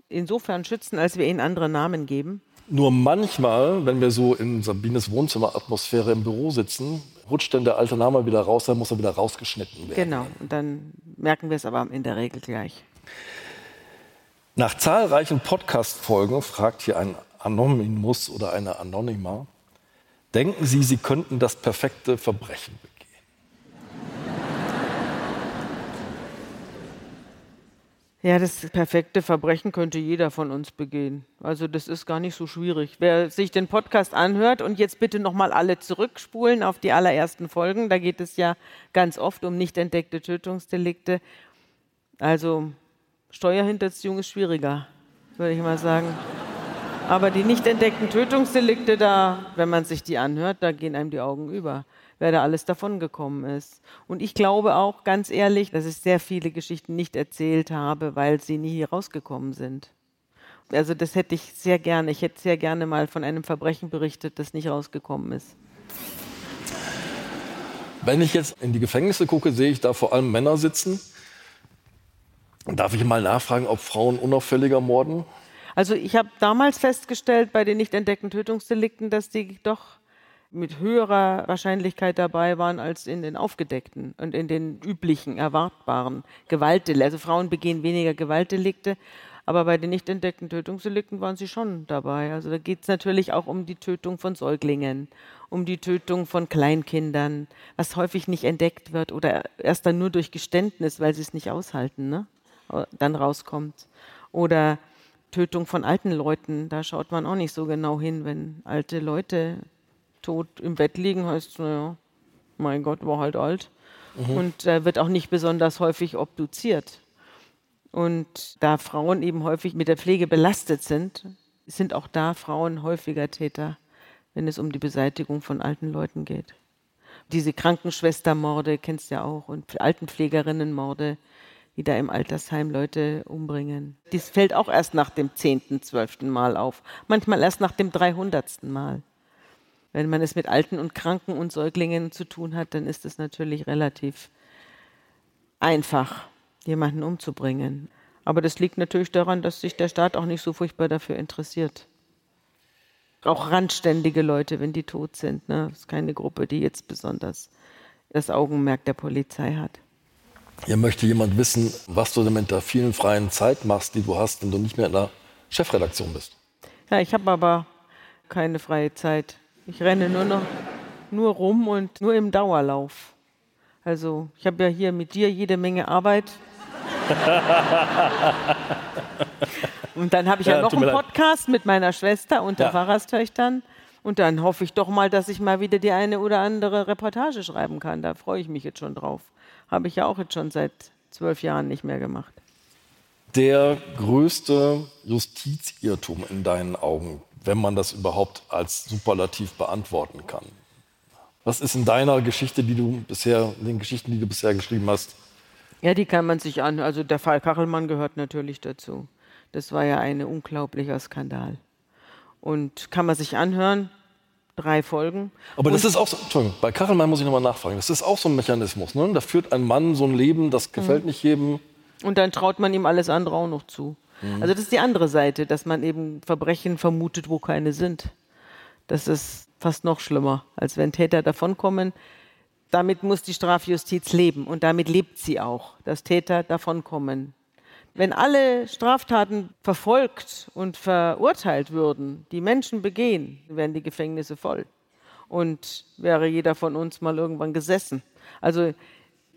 insofern schützen, als wir ihnen andere Namen geben. Nur manchmal, wenn wir so in Sabines Wohnzimmeratmosphäre im Büro sitzen, rutscht dann der alte Name wieder raus, dann muss er wieder rausgeschnitten werden. Genau, und dann merken wir es aber in der Regel gleich. Nach zahlreichen Podcast-Folgen fragt hier ein Anonymous oder eine Anonyma, denken Sie, Sie könnten das perfekte Verbrechen begehen? Ja, das perfekte Verbrechen könnte jeder von uns begehen. Also das ist gar nicht so schwierig. Wer sich den Podcast anhört und jetzt bitte nochmal alle zurückspulen auf die allerersten Folgen, da geht es ja ganz oft um nicht entdeckte Tötungsdelikte. Also Steuerhinterziehung ist schwieriger, würde ich mal sagen. Aber die nicht entdeckten Tötungsdelikte da, wenn man sich die anhört, da gehen einem die Augen über, wer da alles davon gekommen ist. Und ich glaube auch, ganz ehrlich, dass ich sehr viele Geschichten nicht erzählt habe, weil sie nie hier rausgekommen sind. Also das hätte ich sehr gerne. Ich hätte sehr gerne mal von einem Verbrechen berichtet, das nicht rausgekommen ist. Wenn ich jetzt in die Gefängnisse gucke, sehe ich da vor allem Männer sitzen. Darf ich mal nachfragen, ob Frauen unauffälliger morden? Also ich habe damals festgestellt bei den nicht entdeckten Tötungsdelikten, dass die doch mit höherer Wahrscheinlichkeit dabei waren als in den aufgedeckten und in den üblichen, erwartbaren Gewaltdelikten. Also Frauen begehen weniger Gewaltdelikte, aber bei den nicht entdeckten Tötungsdelikten waren sie schon dabei. Also da geht es natürlich auch um die Tötung von Säuglingen, um die Tötung von Kleinkindern, was häufig nicht entdeckt wird oder erst dann nur durch Geständnis, weil sie es nicht aushalten, ne? Dann rauskommt. Oder Tötung von alten Leuten, da schaut man auch nicht so genau hin, wenn alte Leute tot im Bett liegen, heißt es, naja, mein Gott, war halt alt. Mhm. Und da wird auch nicht besonders häufig obduziert. Und da Frauen eben häufig mit der Pflege belastet sind, sind auch da Frauen häufiger Täter, wenn es um die Beseitigung von alten Leuten geht. Diese Krankenschwestermorde kennst du ja auch und Altenpflegerinnenmorde, die da im Altersheim Leute umbringen. Dies fällt auch erst nach dem 10., 12. Mal auf. Manchmal erst nach dem 300. Mal. Wenn man es mit Alten und Kranken und Säuglingen zu tun hat, dann ist es natürlich relativ einfach, jemanden umzubringen. Aber das liegt natürlich daran, dass sich der Staat auch nicht so furchtbar dafür interessiert. Auch randständige Leute, wenn die tot sind, ne? Das ist keine Gruppe, die jetzt besonders das Augenmerk der Polizei hat. Hier möchte jemand wissen, was du denn mit der vielen freien Zeit machst, die du hast, wenn du nicht mehr in der Chefredaktion bist. Ja, ich habe aber keine freie Zeit. Ich renne nur rum und nur im Dauerlauf. Also ich habe ja hier mit dir jede Menge Arbeit. Und dann habe ich ja noch einen Podcast mit meiner Schwester unter Pfarrerstöchtern. Und dann hoffe ich doch mal, dass ich mal wieder die eine oder andere Reportage schreiben kann. Da freue ich mich jetzt schon drauf. Habe ich ja auch jetzt schon seit 12 Jahren nicht mehr gemacht. Der größte Justizirrtum in deinen Augen, wenn man das überhaupt als Superlativ beantworten kann. Was ist in deiner Geschichte, in den Geschichten, die du bisher geschrieben hast? Ja, die kann man sich anhören. Also der Fall Kachelmann gehört natürlich dazu. Das war ja ein unglaublicher Skandal. Und kann man sich anhören, 3 Folgen. Aber das ist auch so, Entschuldigung, bei Kachelmann muss ich nochmal nachfragen, das ist auch so ein Mechanismus, ne? Da führt ein Mann so ein Leben, das gefällt nicht jedem. Und dann traut man ihm alles andere auch noch zu. Mhm. Also das ist die andere Seite, dass man eben Verbrechen vermutet, wo keine sind. Das ist fast noch schlimmer, als wenn Täter davonkommen. Damit muss die Strafjustiz leben und damit lebt sie auch, dass Täter davonkommen. Wenn alle Straftaten verfolgt und verurteilt würden, die Menschen begehen, wären die Gefängnisse voll. Und wäre jeder von uns mal irgendwann gesessen. Also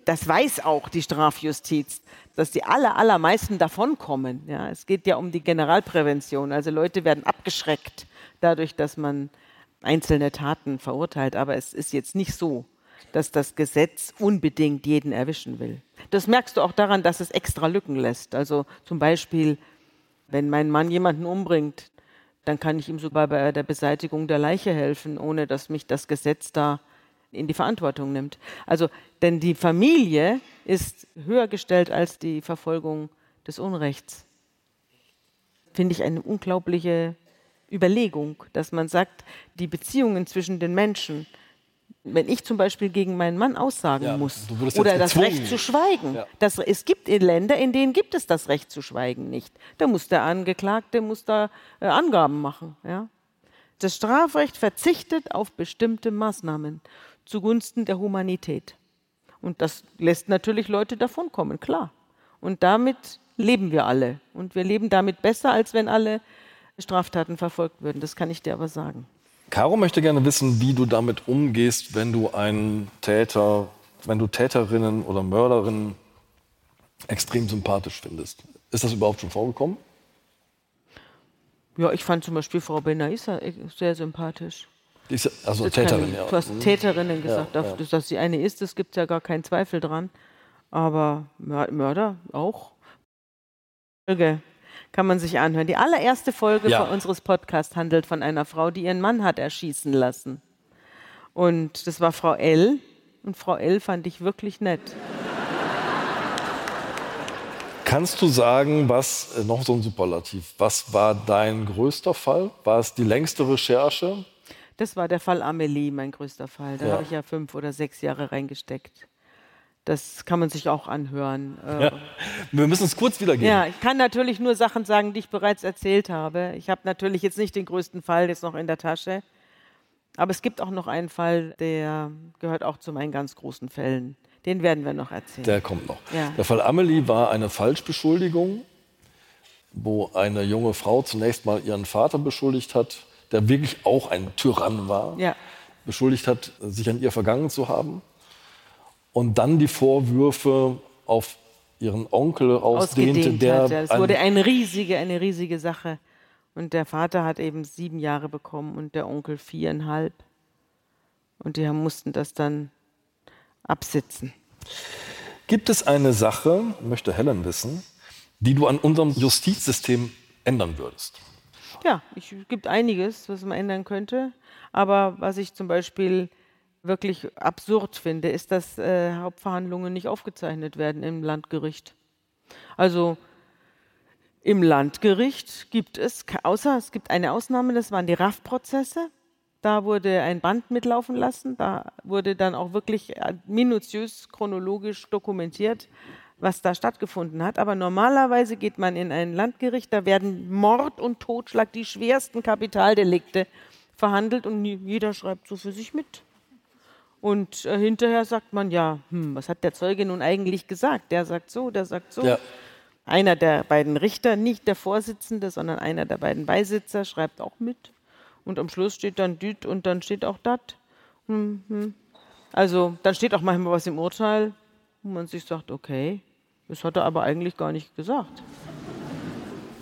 das weiß auch die Strafjustiz, dass die allermeisten davonkommen. Ja, es geht ja um die Generalprävention. Also Leute werden abgeschreckt dadurch, dass man einzelne Taten verurteilt. Aber es ist jetzt nicht so, dass das Gesetz unbedingt jeden erwischen will. Das merkst du auch daran, dass es extra Lücken lässt. Also zum Beispiel, wenn mein Mann jemanden umbringt, dann kann ich ihm sogar bei der Beseitigung der Leiche helfen, ohne dass mich das Gesetz da in die Verantwortung nimmt. Also, denn die Familie ist höher gestellt als die Verfolgung des Unrechts. Finde ich eine unglaubliche Überlegung, dass man sagt, die Beziehungen zwischen den Menschen, wenn ich zum Beispiel gegen meinen Mann aussagen muss oder das Recht zu schweigen. Ja. Es gibt Länder, in denen gibt es das Recht zu schweigen nicht. Da muss der Angeklagte Angaben machen. Ja? Das Strafrecht verzichtet auf bestimmte Maßnahmen zugunsten der Humanität. Und das lässt natürlich Leute davonkommen, klar. Und damit leben wir alle. Und wir leben damit besser, als wenn alle Straftaten verfolgt würden. Das kann ich dir aber sagen. Caro möchte gerne wissen, wie du damit umgehst, wenn du Täterinnen oder Mörderinnen extrem sympathisch findest. Ist das überhaupt schon vorgekommen? Ja, ich fand zum Beispiel Frau Benaissa sehr sympathisch. Also Täterin, ja. Du hast Täterinnen gesagt, dass sie eine ist, es gibt ja gar keinen Zweifel dran. Aber Mörder auch. Okay. Kann man sich anhören. Die allererste Folge unseres Podcasts handelt von einer Frau, die ihren Mann hat erschießen lassen. Und das war Frau L. Und Frau L. fand ich wirklich nett. Kannst du sagen, noch so ein Superlativ, was war dein größter Fall? War es die längste Recherche? Das war der Fall Amélie, mein größter Fall. Da habe ich ja 5 oder 6 Jahre reingesteckt. Das kann man sich auch anhören. Ja, wir müssen es kurz wiedergeben. Ja, ich kann natürlich nur Sachen sagen, die ich bereits erzählt habe. Ich habe natürlich jetzt nicht den größten Fall jetzt noch in der Tasche. Aber es gibt auch noch einen Fall, der gehört auch zu meinen ganz großen Fällen. Den werden wir noch erzählen. Der kommt noch. Ja. Der Fall Amélie war eine Falschbeschuldigung, wo eine junge Frau zunächst mal ihren Vater beschuldigt hat, der wirklich auch ein Tyrann war, beschuldigt hat, sich an ihr vergangen zu haben. Und dann die Vorwürfe auf ihren Onkel ausdehnte. Es wurde eine riesige Sache. Und der Vater hat eben 7 Jahre bekommen und der Onkel 4,5. Und die mussten das dann absitzen. Gibt es eine Sache, möchte Helen wissen, die du an unserem Justizsystem ändern würdest? Ja, es gibt einiges, was man ändern könnte. Aber was ich zum Beispiel wirklich absurd finde, ist, dass Hauptverhandlungen nicht aufgezeichnet werden im Landgericht. Also im Landgericht gibt es, außer es gibt eine Ausnahme, das waren die RAF-Prozesse. Da wurde ein Band mitlaufen lassen, da wurde dann auch wirklich minutiös chronologisch dokumentiert, was da stattgefunden hat. Aber normalerweise geht man in ein Landgericht, da werden Mord und Totschlag, die schwersten Kapitaldelikte, verhandelt und jeder schreibt so für sich mit. Und hinterher sagt man, was hat der Zeuge nun eigentlich gesagt? Der sagt so, der sagt so. Ja. Einer der beiden Richter, nicht der Vorsitzende, sondern einer der beiden Beisitzer, schreibt auch mit. Und am Schluss steht dann dit und dann steht auch dat. Also dann steht auch manchmal was im Urteil, wo man sich sagt, okay, das hat er aber eigentlich gar nicht gesagt.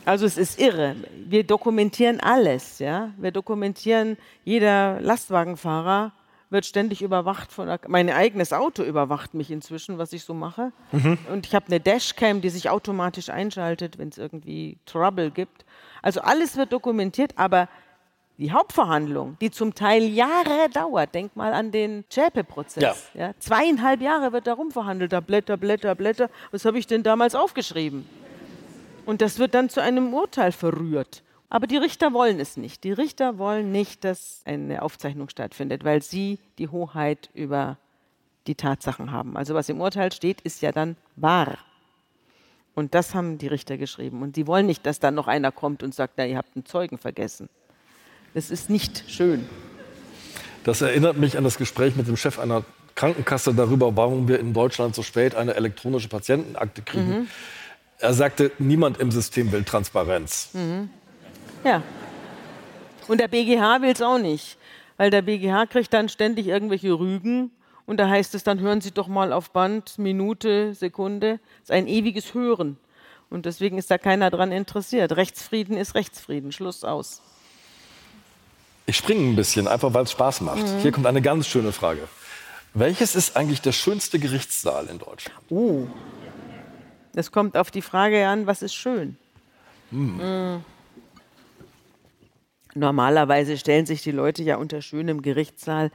Also es ist irre. Wir dokumentieren alles. Ja? Wir dokumentieren, jeder Lastwagenfahrer wird ständig überwacht. Mein eigenes Auto überwacht mich inzwischen, was ich so mache. Mhm. Und ich habe eine Dashcam, die sich automatisch einschaltet, wenn es irgendwie Trouble gibt. Also alles wird dokumentiert, aber die Hauptverhandlung, die zum Teil Jahre dauert, denk mal an den Zschäpe-Prozess. Ja. Ja? 2,5 Jahre wird da rumverhandelt, da Blätter. Was habe ich denn damals aufgeschrieben? Und das wird dann zu einem Urteil verrührt. Aber die Richter wollen es nicht. Die Richter wollen nicht, dass eine Aufzeichnung stattfindet, weil sie die Hoheit über die Tatsachen haben. Also was im Urteil steht, ist ja dann wahr. Und das haben die Richter geschrieben. Und sie wollen nicht, dass dann noch einer kommt und sagt, na, ihr habt einen Zeugen vergessen. Das ist nicht schön. Das erinnert mich an das Gespräch mit dem Chef einer Krankenkasse darüber, warum wir in Deutschland so spät eine elektronische Patientenakte kriegen. Mhm. Er sagte, niemand im System will Transparenz. Mhm. Ja. Und der BGH will es auch nicht. Weil der BGH kriegt dann ständig irgendwelche Rügen. Und da heißt es dann, hören Sie doch mal auf Band, Minute, Sekunde. Das ist ein ewiges Hören. Und deswegen ist da keiner dran interessiert. Rechtsfrieden ist Rechtsfrieden. Schluss aus. Ich springe ein bisschen, einfach weil es Spaß macht. Mhm. Hier kommt eine ganz schöne Frage. Welches ist eigentlich der schönste Gerichtssaal in Deutschland? Das kommt auf die Frage an, was ist schön? Normalerweise stellen sich die Leute ja unter schönem Gerichtssaal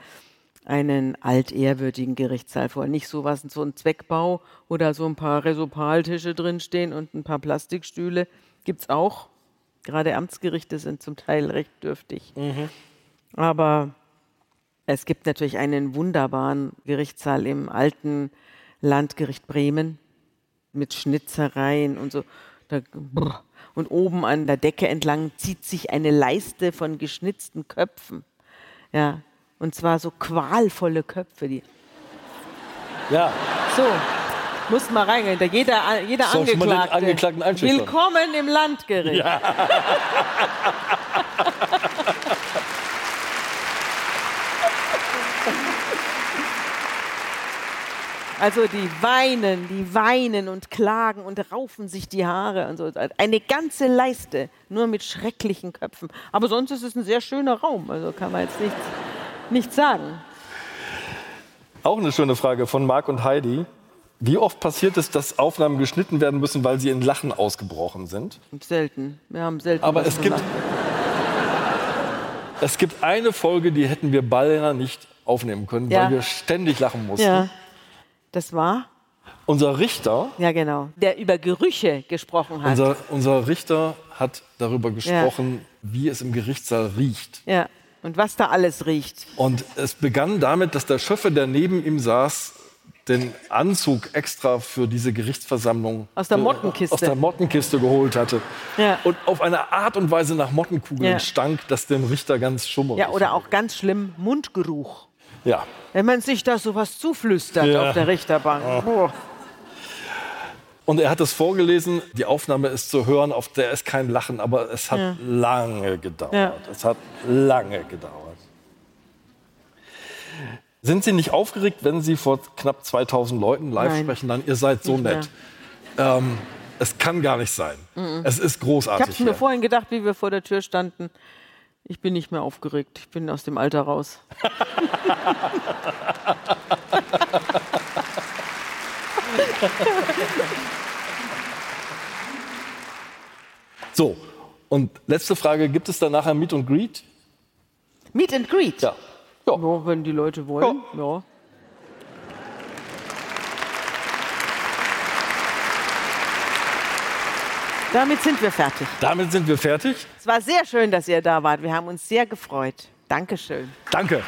einen altehrwürdigen Gerichtssaal vor. Nicht sowas, so ein Zweckbau oder so ein paar Resopaltische drinstehen und ein paar Plastikstühle. Gibt's auch. Gerade Amtsgerichte sind zum Teil recht dürftig. Mhm. Aber es gibt natürlich einen wunderbaren Gerichtssaal im alten Landgericht Bremen. Mit Schnitzereien und so. Und oben an der Decke entlang zieht sich eine Leiste von geschnitzten Köpfen. Ja, und zwar so qualvolle Köpfe. Die ja. So, muss mal reingehen. Jeder so, Angeklagte. Willkommen im Landgericht. Ja. Also die weinen und klagen und raufen sich die Haare und so. Eine ganze Leiste, nur mit schrecklichen Köpfen. Aber sonst ist es ein sehr schöner Raum, also kann man jetzt nichts sagen. Auch eine schöne Frage von Marc und Heidi. Wie oft passiert es, dass Aufnahmen geschnitten werden müssen, weil sie in Lachen ausgebrochen sind? Selten. Wir haben selten. Aber es gibt eine Folge, die hätten wir beinahe nicht aufnehmen können, ja, weil wir ständig lachen mussten. Ja. Das war? Unser Richter. Ja, genau. Der über Gerüche gesprochen hat. Unser Richter hat darüber gesprochen, ja, wie es im Gerichtssaal riecht. Ja, und was da alles riecht. Und es begann damit, dass der Schöffe, der neben ihm saß, den Anzug extra für diese Gerichtsversammlung aus der Mottenkiste geholt hatte. Ja. Und auf eine Art und Weise nach Mottenkugeln stank, dass dem Richter ganz schummerig. Ja, oder auch ganz schlimm Mundgeruch. Ja. Wenn man sich da sowas zuflüstert auf der Richterbank. Oh. Und er hat es vorgelesen, die Aufnahme ist zu hören, auf der ist kein Lachen, aber es hat lange gedauert. Ja. Es hat lange gedauert. Sind Sie nicht aufgeregt, wenn Sie vor knapp 2000 Leuten live sprechen? Dann, ihr seid so nett. Es kann gar nicht sein. Mhm. Es ist großartig. Ich habe mir vorhin gedacht, wie wir vor der Tür standen. Ich bin nicht mehr aufgeregt. Ich bin aus dem Alter raus. So, und letzte Frage. Gibt es danach ein Meet and Greet? Meet and Greet? Ja. Ja, wenn die Leute wollen. Ja. Damit sind wir fertig. Damit sind wir fertig. Es war sehr schön, dass ihr da wart. Wir haben uns sehr gefreut. Dankeschön. Danke.